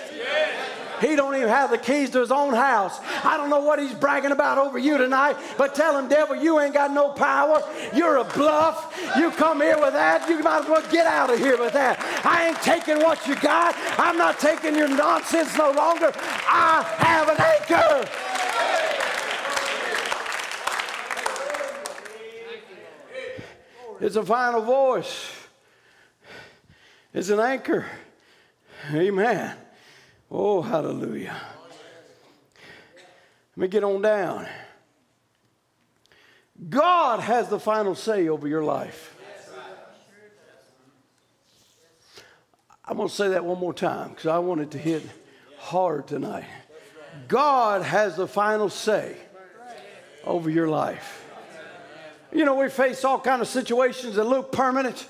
He don't even have the keys to his own house. I don't know what he's bragging about over you tonight, but tell him, devil, you ain't got no power. You're a bluff. You come here with that. You might as well get out of here with that. I ain't taking what you got. I'm not taking your nonsense no longer. I have an anchor. It's a final voice. It's an anchor. Amen. Oh, hallelujah. Let me get on down. God has the final say over your life. I'm going to say that one more time because I want it to hit hard tonight. God has the final say over your life. You know, we face all kinds of situations that look permanent,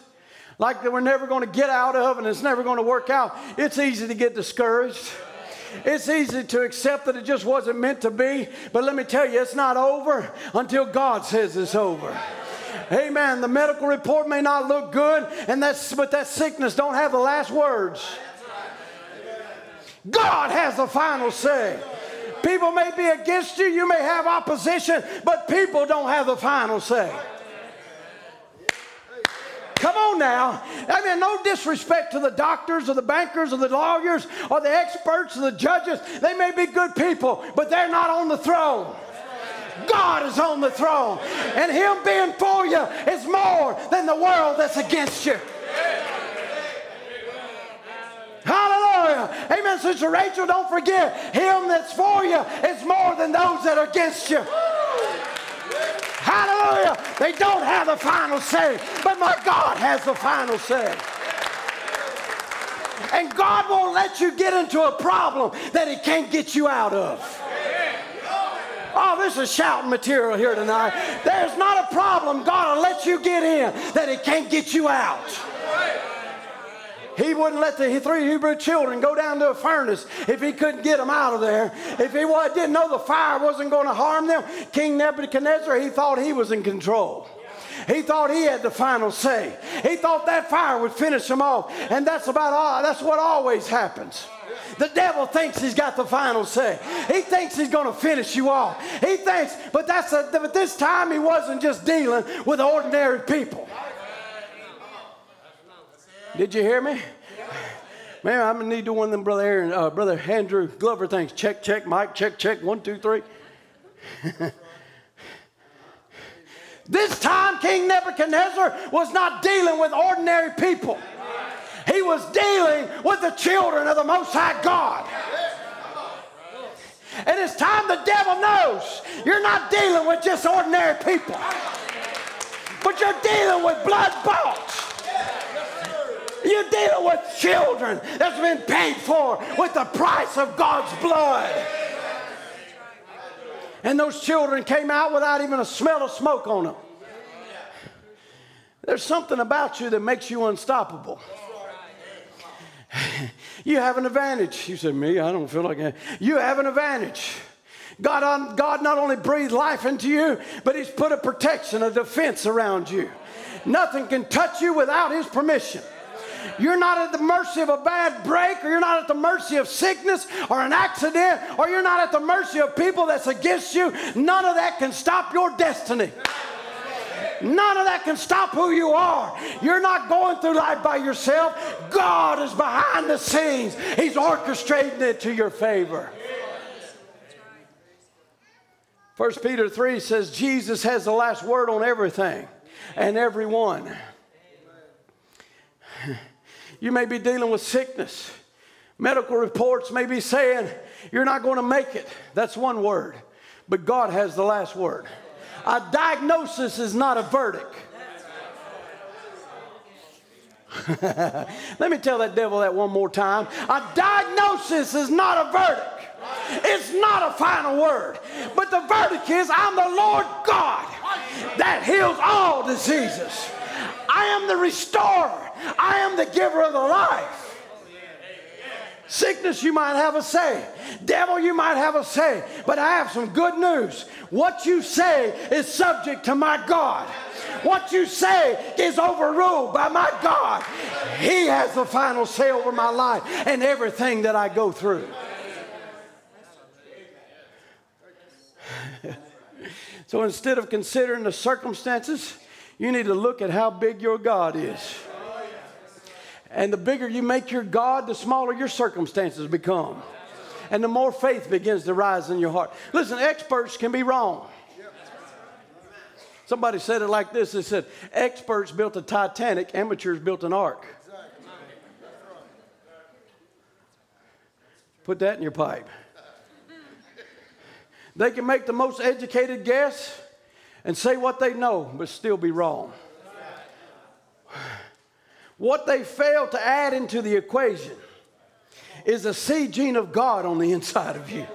like that we're never going to get out of and it's never going to work out. It's easy to get discouraged. It's easy to accept that it just wasn't meant to be. But let me tell you, it's not over until God says it's over. Amen. The medical report may not look good, but that sickness don't have the last words. God has the final say. People may be against you. You may have opposition, but people don't have the final say. Come on now. I mean, no disrespect to the doctors or the bankers or the lawyers or the experts or the judges. They may be good people, but they're not on the throne. God is on the throne, and Him being for you is more than the world that's against you. Hallelujah. Amen. Sister Rachel, don't forget, Him that's for you is more than those that are against you. Hallelujah. They don't have the final say, but my God has the final say. And God won't let you get into a problem that He can't get you out of. Oh, this is shouting material here tonight. There's not a problem God will let you get in that He can't get you out. He wouldn't let the three Hebrew children go down to a furnace if He couldn't get them out of there. If He didn't know the fire wasn't going to harm them, King Nebuchadnezzar, he thought he was in control. He thought he had the final say. He thought that fire would finish him off. And that's about all. That's what always happens. The devil thinks he's got the final say. He thinks he's going to finish you off. He thinks, but this time he wasn't just dealing with ordinary people. Did you hear me? Man, I'm going to need to do one of them Brother Andrew Glover things. Check, check, mic, check, check. 1, 2, 3. This time, King Nebuchadnezzar was not dealing with ordinary people. He was dealing with the children of the Most High God. And it's time the devil knows you're not dealing with just ordinary people, but you're dealing with blood-bought. You're dealing with children that's been paid for with the price of God's blood. And those children came out without even a smell of smoke on them. There's something about you that makes you unstoppable. You have an advantage. You said, me? I don't feel like that. You have an advantage. God not only breathed life into you, but he's put a protection, a defense around you. Nothing can touch you without his permission. You're not at the mercy of a bad break, or you're not at the mercy of sickness or an accident, or you're not at the mercy of people that's against you. None of that can stop your destiny. None of that can stop who you are. You're not going through life by yourself. God is behind the scenes. He's orchestrating it to your favor. 1 Peter 3 says Jesus has the last word on everything and everyone. You may be dealing with sickness. Medical reports may be saying you're not going to make it. That's one word. But God has the last word. A diagnosis is not a verdict. Let me tell that devil that one more time. A diagnosis is not a verdict. It's not a final word. But the verdict is, I'm the Lord God that heals all diseases. I am the restorer. I am the giver of the life. Sickness, you might have a say. Devil, you might have a say. But I have some good news. What you say is subject to my God. What you say is overruled by my God. He has the final say over my life and everything that I go through. So instead of considering the circumstances, you need to look at how big your God is. And the bigger you make your God, the smaller your circumstances become. And the more faith begins to rise in your heart. Listen, experts can be wrong. Somebody said it like this. They said, experts built a Titanic, amateurs built an ark. Put that in your pipe. They can make the most educated guess and say what they know, but still be wrong. What they fail to add into the equation is a seed gene of God on the inside of you.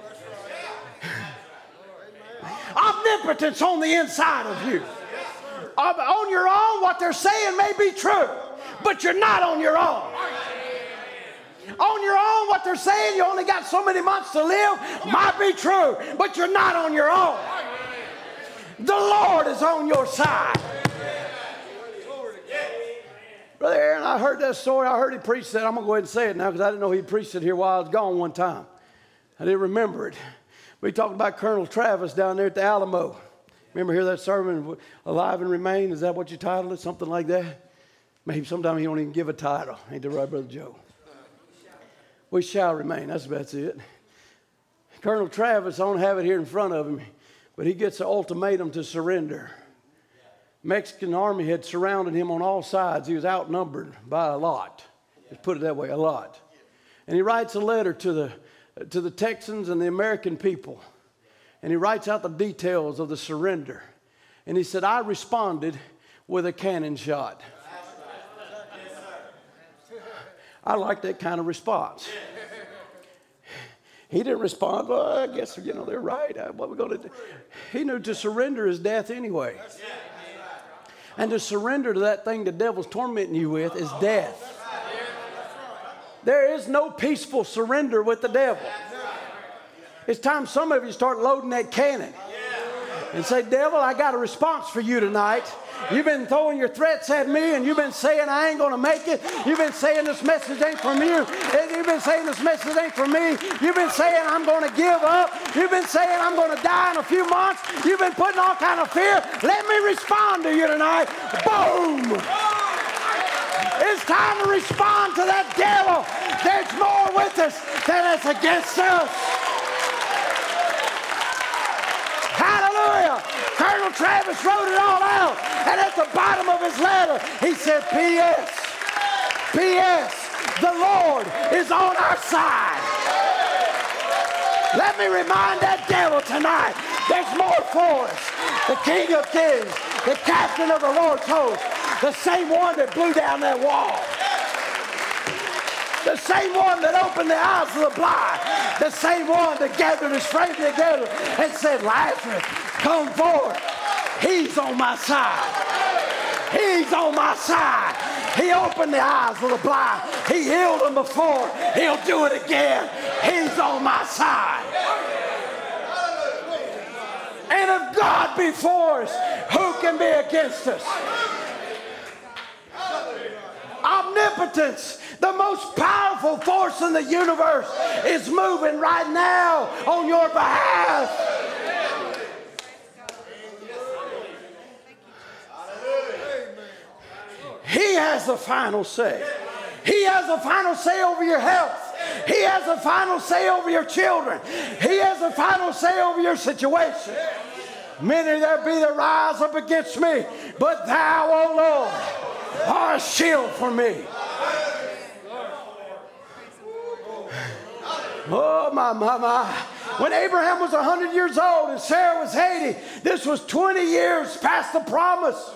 Omnipotence on the inside of you. On your own, what they're saying may be true, but you're not on your own. On your own, what they're saying, you only got so many months to live, might be true, but you're not on your own. The Lord is on your side. Brother Aaron, I heard that story. I heard he preached that. I'm going to go ahead and say it now because I didn't know he preached it here while I was gone one time. I didn't remember it. We talked about Colonel Travis down there at the Alamo. Remember, hear that sermon, Alive and Remain? Is that what you titled it? Something like that? Maybe sometimes he don't even give a title. Ain't that right, Brother Joe? We shall remain. That's it. Colonel Travis, I don't have it here in front of him, but he gets an ultimatum to surrender. Mexican army had surrounded him on all sides. He was outnumbered by a lot. Let's put it that way, a lot. And he writes a letter to the Texans and the American people. And he writes out the details of the surrender. And he said, I responded with a cannon shot. I like that kind of response. He didn't respond, well, I guess, they're right. What are we going to do? He knew to surrender is death anyway. And to surrender to that thing the devil's tormenting you with is death. There is no peaceful surrender with the devil. It's time some of you start loading that cannon. and say, devil, I got a response for you tonight. You've been throwing your threats at me, and you've been saying I ain't going to make it. You've been saying this message ain't from you. You've been saying this message ain't from me. You've been saying I'm going to give up. You've been saying I'm going to die in a few months. You've been putting all kind of fear. Let me respond to you tonight. Boom! It's time to respond to that devil. There's more with us than it's against us. Hallelujah. Colonel Travis wrote it all out. And at the bottom of his letter, he said, P.S. P.S. The Lord is on our side. Let me remind that devil tonight, there's more for us. The King of Kings, the Captain of the Lord's host, the same one that blew down that wall. The same one that opened the eyes of the blind. The same one that gathered his friends together and said, Lazarus, come forth. He's on my side. He's on my side. He opened the eyes of the blind. He healed them before. He'll do it again. He's on my side. And if God be for us, who can be against us? Omnipotence, the most powerful force in the universe, is moving right now on your behalf. He has the final say. He has the final say over your health. He has the final say over your children. He has the final say over your situation. Many there be that rise up against me, but thou, O Lord, are a shield for me. Oh, my. When Abraham was 100 years old and Sarah was 80, this was 20 years past the promise.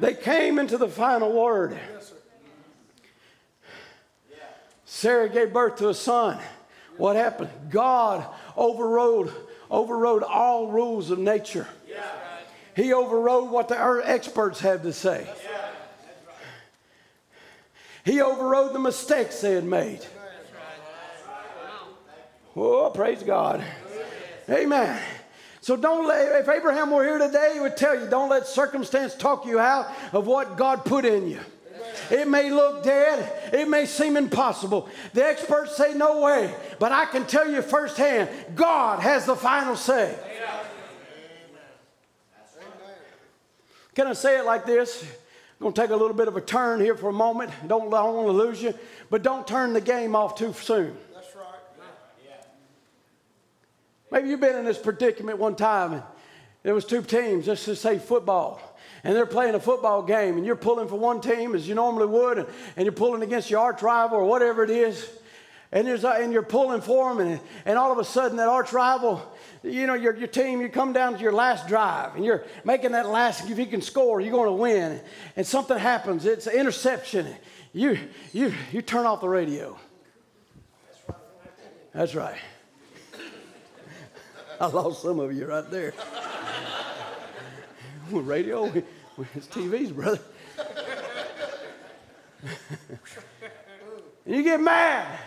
They came into the final word. Sarah gave birth to a son. What happened? God overrode all rules of nature. He overrode what the experts had to say. He overrode the mistakes they had made. Oh, praise God. Amen. So don't let, if Abraham were here today, he would tell you, don't let circumstance talk you out of what God put in you. It may look dead. It may seem impossible. The experts say no way. But I can tell you firsthand, God has the final say. Can I say it like this? I'm going to take a little bit of a turn here for a moment. I don't want to lose you. But don't turn the game off too soon. That's right. Yeah. Maybe you've been in this predicament one time, and there was two teams, let's just say football. And they're playing a football game, and you're pulling for one team as you normally would, and you're pulling against your arch rival or whatever it is. And you're pulling for them, and all of a sudden that arch rival, you know, your team, you come down to your last drive, and you're making that last, if you can score, you're going to win. And something happens. It's an interception. You turn off the radio. That's right. I lost some of you right there. Radio? It's TVs, brother. And you get mad.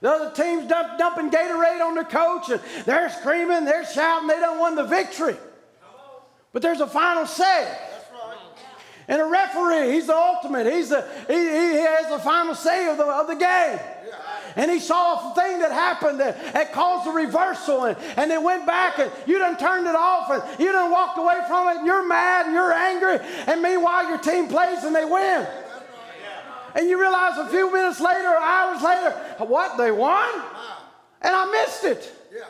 The other team's dumping Gatorade on their coach, and they're screaming, they're shouting, they done won the victory. But there's a final say. That's right. And a referee, he's the ultimate. He has the final say of the game. Yeah. And he saw a thing that happened that caused a reversal, and they went back, and you done turned it off, and you done walked away from it, and you're mad, and you're angry, and meanwhile your team plays and they win. And you realize a few minutes later, or hours later, what, they won? And I missed it. Yeah.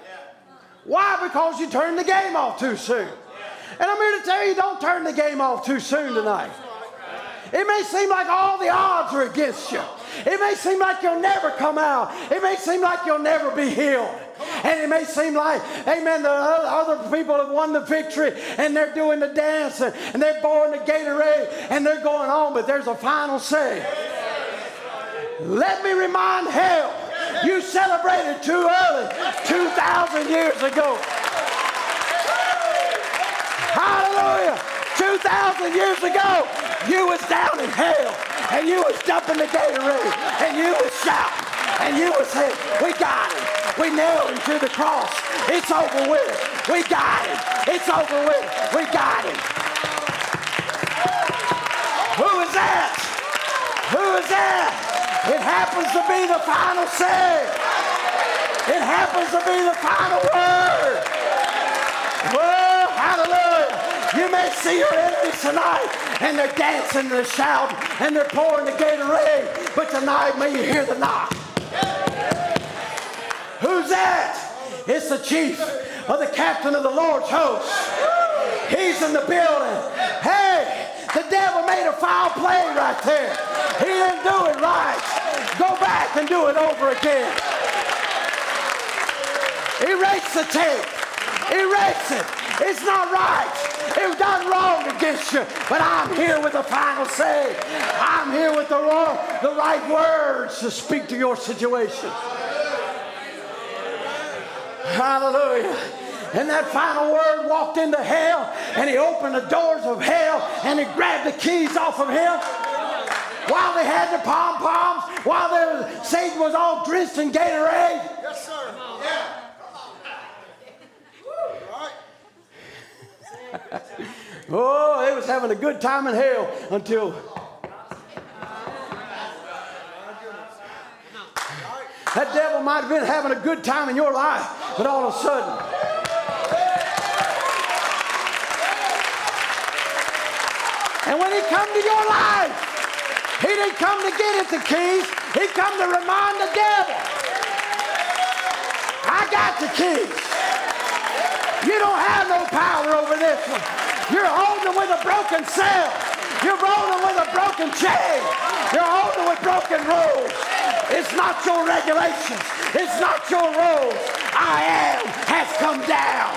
Why? Because you turned the game off too soon. Yeah. And I'm here to tell you, don't turn the game off too soon tonight. It may seem like all the odds are against you. It may seem like you'll never come out. It may seem like you'll never be healed. And it may seem like, amen, the other people have won the victory, and they're doing the dance, and they're pouring the Gatorade, and they're going on, but there's a final say. Let me remind hell, you celebrated too early 2,000 years ago. Hallelujah. 2,000 years ago, you was down in hell, and you was dumping the Gatorade, and you was shouting, And you would say, we got him. We nailed him to the cross. It's over with. We got him. It's over with. We got him. Who is that? Who is that? It happens to be the final say. It happens to be the final word. Well, hallelujah. You may see your enemies tonight, and they're dancing, and they're shouting, and they're pouring the Gatorade. But tonight, may you hear the knock. Who's that? It's the chief of the captain of the Lord's host. He's in the building. Hey, the devil made a foul play right there. He didn't do it right. Go back and do it over again. Erase the tape. Erase it. It's not right. It's done wrong against you. But I'm here with the final say. I'm here with the right words to speak to your situation. Hallelujah. And that final word walked into hell, and he opened the doors of hell, and he grabbed the keys off of him. While they had the pom-poms, while Satan was all drenched in Gatorade. Yes, sir. Yeah. Oh, they was having a good time in hell until that devil might have been having a good time in your life, but all of a sudden, and when he come to your life, he didn't come to get at the keys. He come to remind the devil, I got the keys. You don't have no power over this one. You're holding with a broken self. You're rolling with a broken chain. You're holding with broken rules. It's not your regulations. It's not your rules. I am has come down.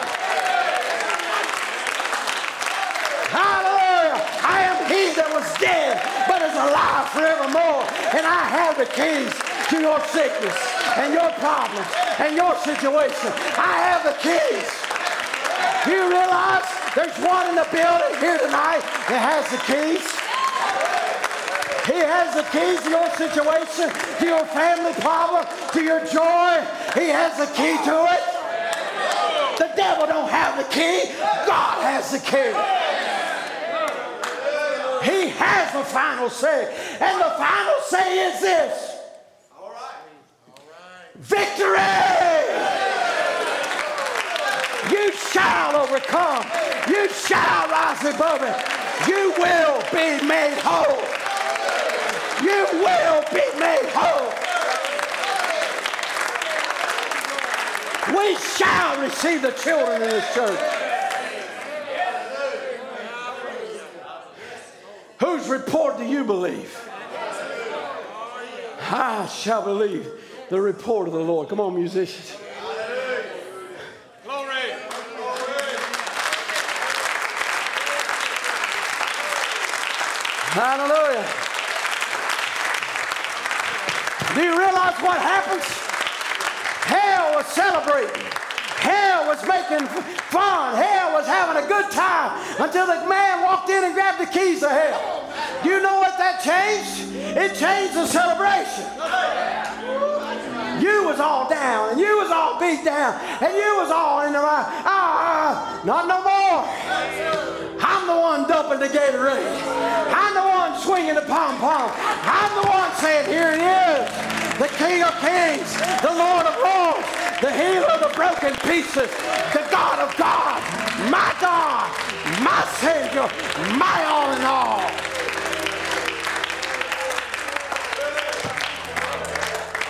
Hallelujah. I am he that was dead, but is alive forevermore. And I have the keys to your sickness and your problems and your situation. I have the keys. You realize? There's one in the building here tonight that has the keys. He has the keys to your situation, to your family problem, to your joy. He has the key to it. The devil don't have the key. God has the key. He has the final say. And the final say is this. Victory! You shall overcome. You shall rise above it. You will be made whole. You will be made whole. We shall receive the children in this church. Whose report do you believe? I shall believe the report of the Lord. Come on, musicians. Hallelujah. Do you realize what happens? Hell was celebrating. Hell was making fun. Hell was having a good time until the man walked in and grabbed the keys of hell. Do you know what that changed? It changed the celebration. You was all down, and you was all beat down, and you was all in the right. Not no more. I'm the one dumping the Gatorade. I'm the one swinging the pom-pom. I'm the one saying, here it is. The King of Kings, the Lord of Lords, the healer of the broken pieces, the God of gods, my God, my Savior, my all in all.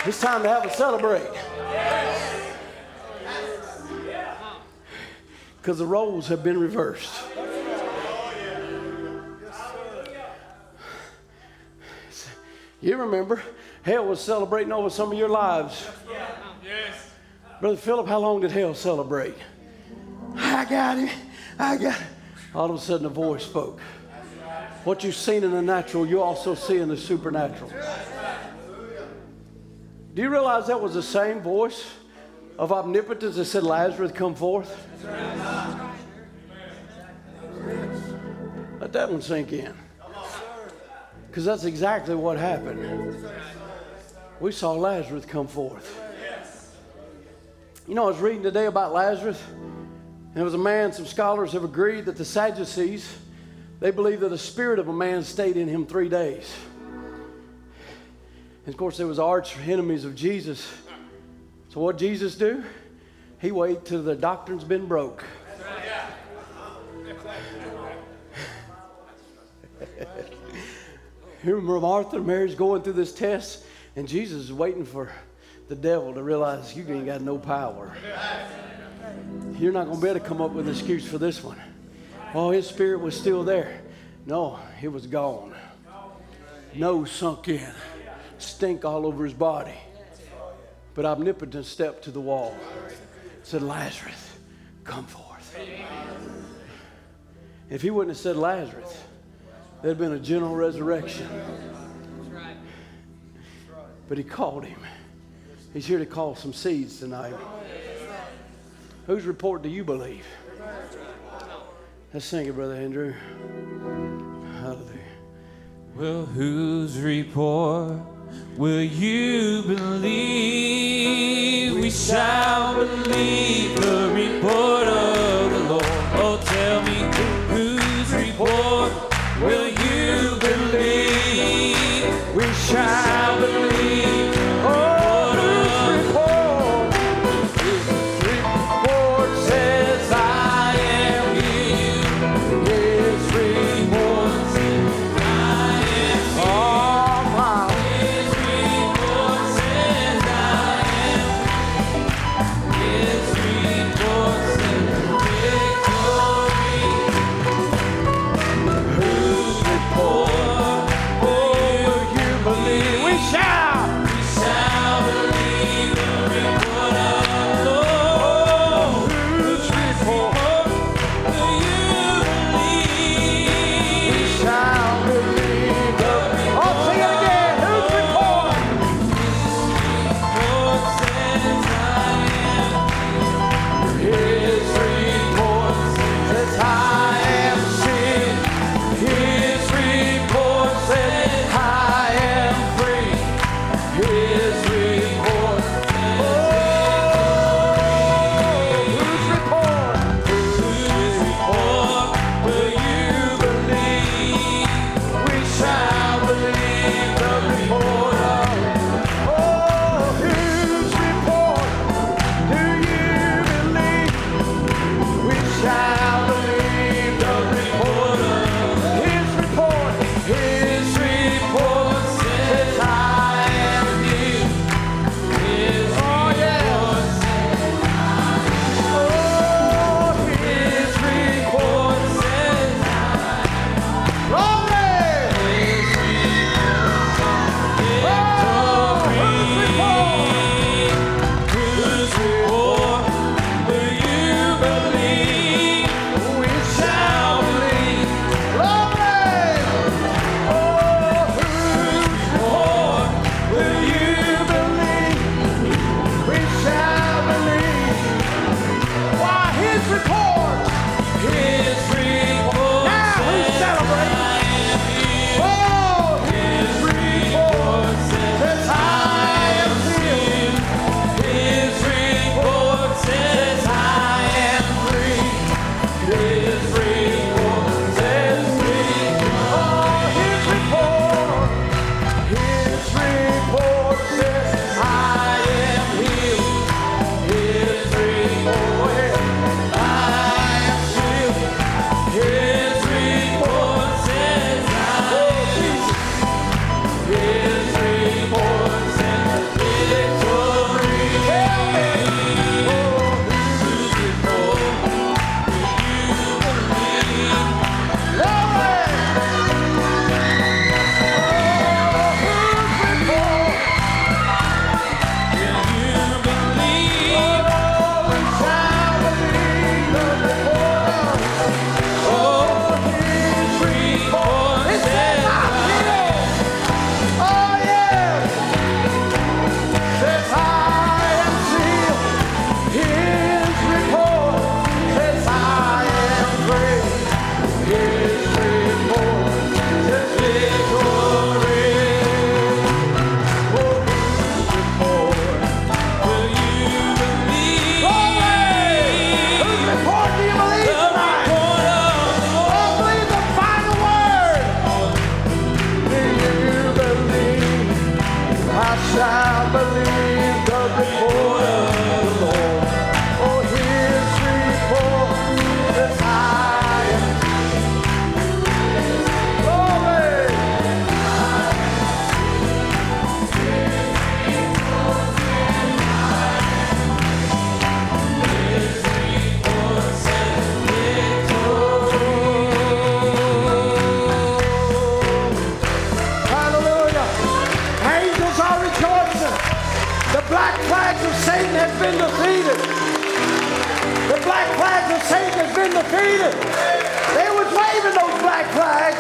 It's time to have a celebrate. Because the roles have been reversed. You remember, hell was celebrating over some of your lives. Yes. Brother Philip, how long did hell celebrate? I got him. I got him. All of a sudden, a voice spoke. What you've seen in the natural, you also see in the supernatural. Do you realize that was the same voice of omnipotence that said, Lazarus, come forth? Let that one sink in. Because that's exactly what happened. we saw Lazarus come forth. You know, I was reading today about Lazarus, and there was a man, some scholars have agreed that the Sadducees, they believe that the spirit of a man stayed in him 3 days. And of course, there was arch enemies of Jesus. So what did Jesus do? He waited till the doctrine's been broke. You remember Martha and Mary's going through this test, and Jesus is waiting for the devil to realize you ain't got no power. You're not going to be able to come up with an excuse for this one. Oh, his spirit was still there. No, it was gone. No sunk in. Stink all over his body. But omnipotence stepped to the wall. Said, Lazarus, come forth. If he wouldn't have said Lazarus, there'd been a gentle resurrection. But he called him. He's here to call some seeds tonight. Whose report do you believe? Let's sing it, Brother Andrew. Hallelujah. Well, whose report will you believe? We shall believe the report of the Lord. Oh, tell me whose report will you believe? We shall believe. Shout! shall believe the report of the Lord. Oh, his report is high. Glory! Defeated. The black flags of Satan has been defeated. They were waving those black flags.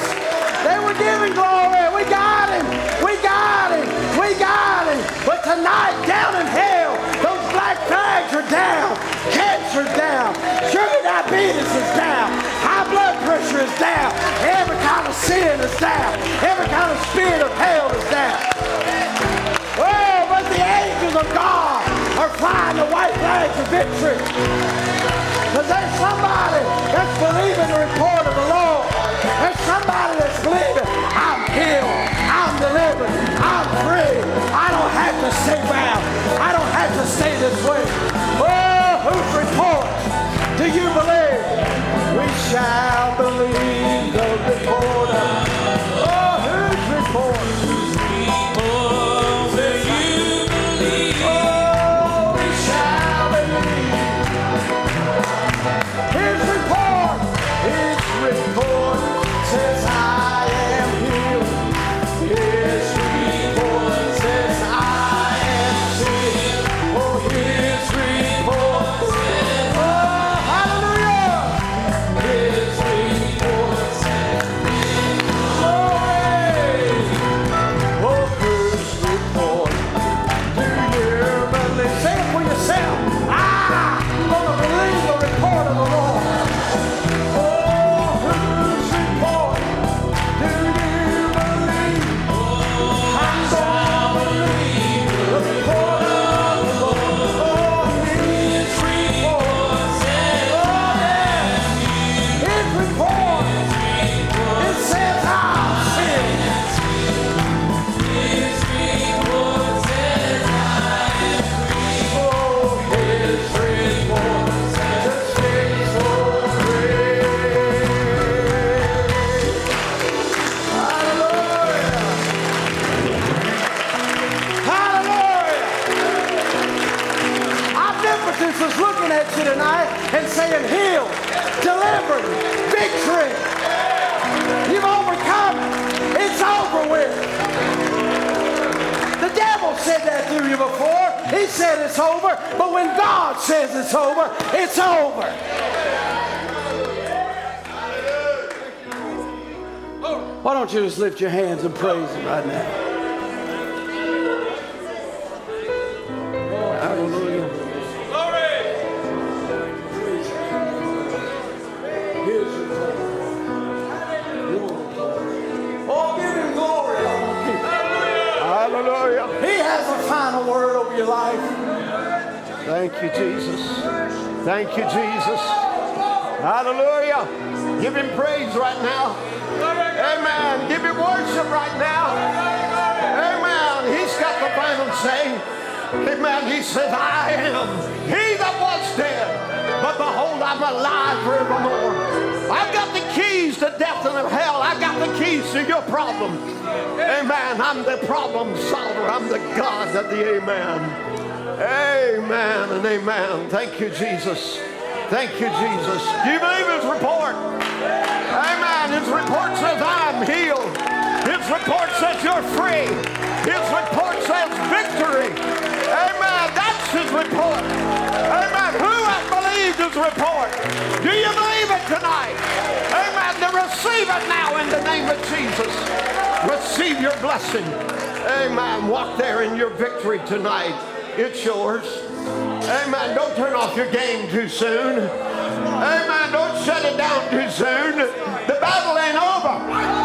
They were giving glory. We got him. We got him. We got him. But tonight, down in hell, those black flags are down. Cancer's down. Sugar diabetes is down. High blood pressure is down. Every kind of sin is down. Every kind of spirit of hell is down. Oh, but the angels of God are flying the white flags of victory. Because there's somebody that's believing the report of the Lord. There's somebody that's believing, I'm healed, I'm delivered, I'm free. I don't have to stay bound. I don't have to stay this way. Oh, whose report do you believe? We shall believe the report of oh, whose report? Just lift your hands and praise him right now. Hallelujah. Glory. Here's your glory. Oh, give him glory. Hallelujah. Hallelujah. He has a final word over your life. Thank you, Jesus. Thank you, Jesus. Hallelujah. Give him praise right now. Amen. Give him worship right now. Amen. He's got the final say. Amen. He says, I am he that was dead, but behold, I'm alive forevermore. I've got the keys to death and hell. I've got the keys to your problem. Amen. I'm the problem solver. I'm the God of the amen. Amen and amen. Thank you, Jesus. Thank you, Jesus. Do you believe his report? Amen. His report says I'm healed. His report says you're free. His report says victory. Amen. That's his report. Amen. Who has believed his report? Do you believe it tonight? Amen. Then receive it now in the name of Jesus. Receive your blessing. Amen. Walk there in your victory tonight. It's yours. Amen. Don't turn off your game too soon. Amen. Don't shut it down too soon. The battle ain't over.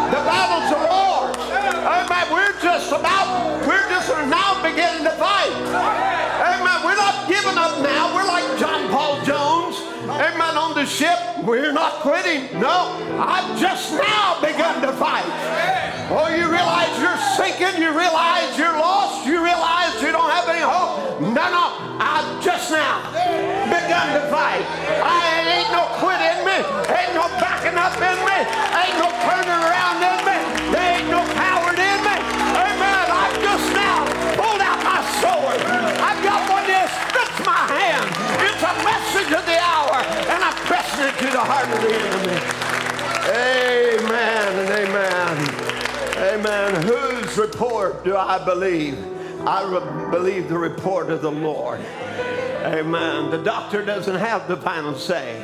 The battle's the Lord's. Amen. We're just now beginning to fight. Amen. We're not giving up now. We're like John Paul Jones. Amen. On the ship. We're not quitting. No. I've just now begun to fight. Oh, you realize you're sinking. You realize you're lost. You realize just now begun to fight. Ain't no quit in me, ain't no backing up in me, ain't no turning around in me, there ain't no coward in me. Amen. I've just now pulled out my sword. I've got one that splits my hand. It's a message of the hour, and I'm pressing it to the heart of the enemy. Amen and amen. Amen. Whose report do I believe? I believe the report of the Lord. Amen. The doctor doesn't have the final say.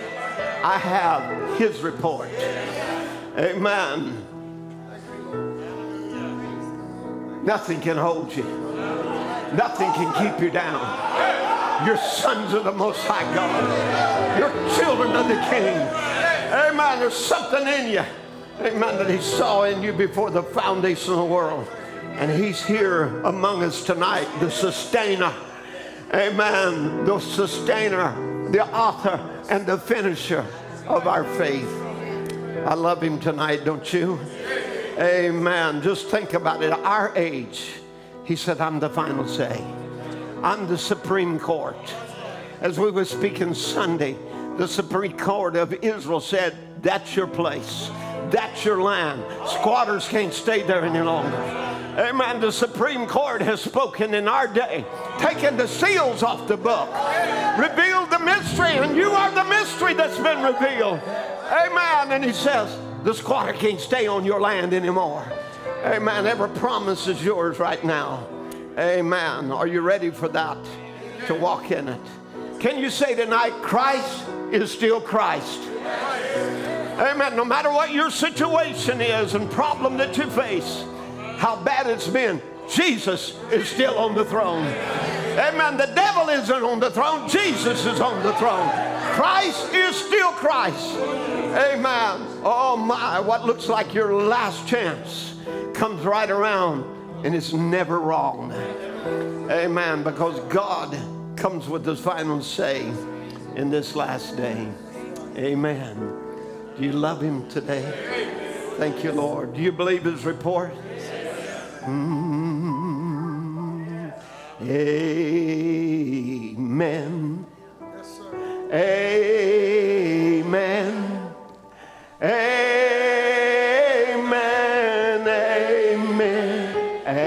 I have his report. Amen. Nothing can hold you. Nothing can keep you down. You're sons of the Most High God. You're children of the King. Amen. There's something in you. Amen. That he saw in you before the foundation of the world. And he's here among us tonight, the sustainer. Amen. The sustainer, the author, and the finisher of our faith. I love him tonight, don't you? Amen. Just think about it. At our age, he said, I'm the final say. I'm the Supreme Court. As we were speaking Sunday, the Supreme Court of Israel said, that's your place. That's your land. Squatters can't stay there any longer. Amen. The Supreme Court has spoken in our day, taken the seals off the book, revealed the mystery, and you are the mystery that's been revealed. Amen. And he says, the squatter can't stay on your land anymore. Amen. Every promise is yours right now. Amen. Are you ready for that? To walk in it. Can you say tonight, Christ is still Christ? Amen. No matter what your situation is and problem that you face, how bad it's been, Jesus is still on the throne. Amen. The devil isn't on the throne. Jesus is on the throne. Christ is still Christ. Amen. Oh my, what looks like your last chance comes right around, and it's never wrong. Amen. Because God comes with his final say in this last day. Amen. Do you love him today? Thank you, Lord. Do you believe his report? Amen. Yes, sir. Amen. Amen. Amen. Amen. Amen. Amen.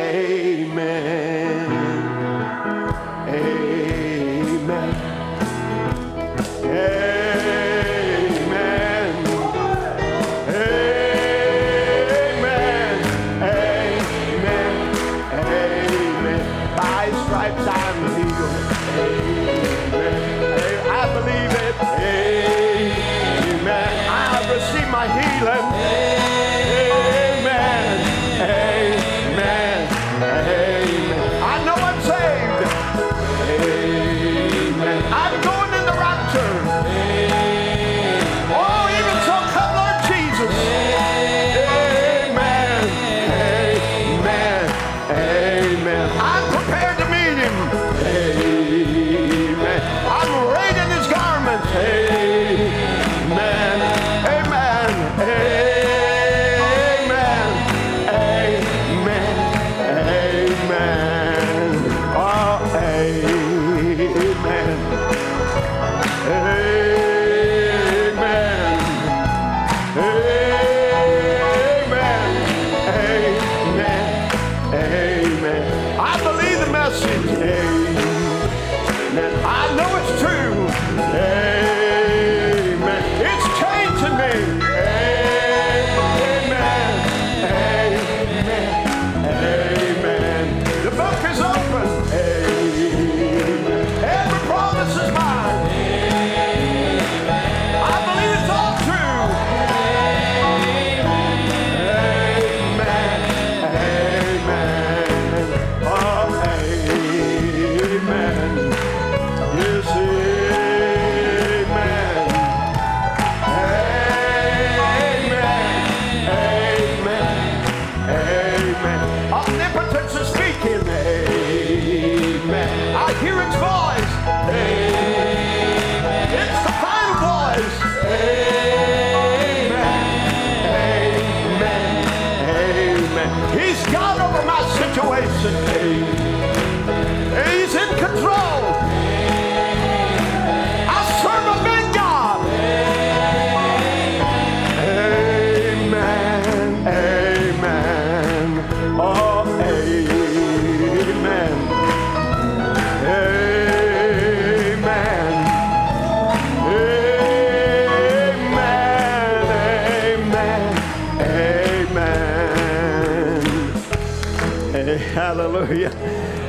Hallelujah.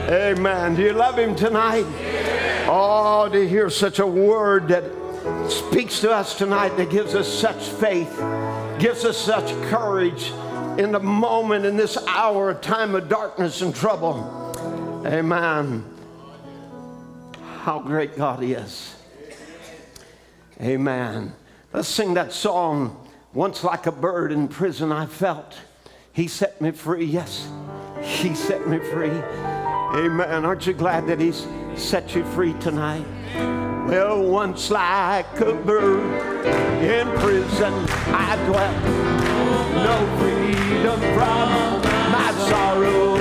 Amen. Do you love him tonight? Oh, to hear such a word that speaks to us tonight, that gives us such faith, gives us such courage in the moment, in this hour, a time of darkness and trouble. Amen. How great God is. Amen. Let's sing that song. Once like a bird in prison I felt. He set me free. Yes, he set me free. Amen. Aren't you glad that he's set you free tonight? Well, once like a bird in prison I dwelt. No freedom from my sorrow.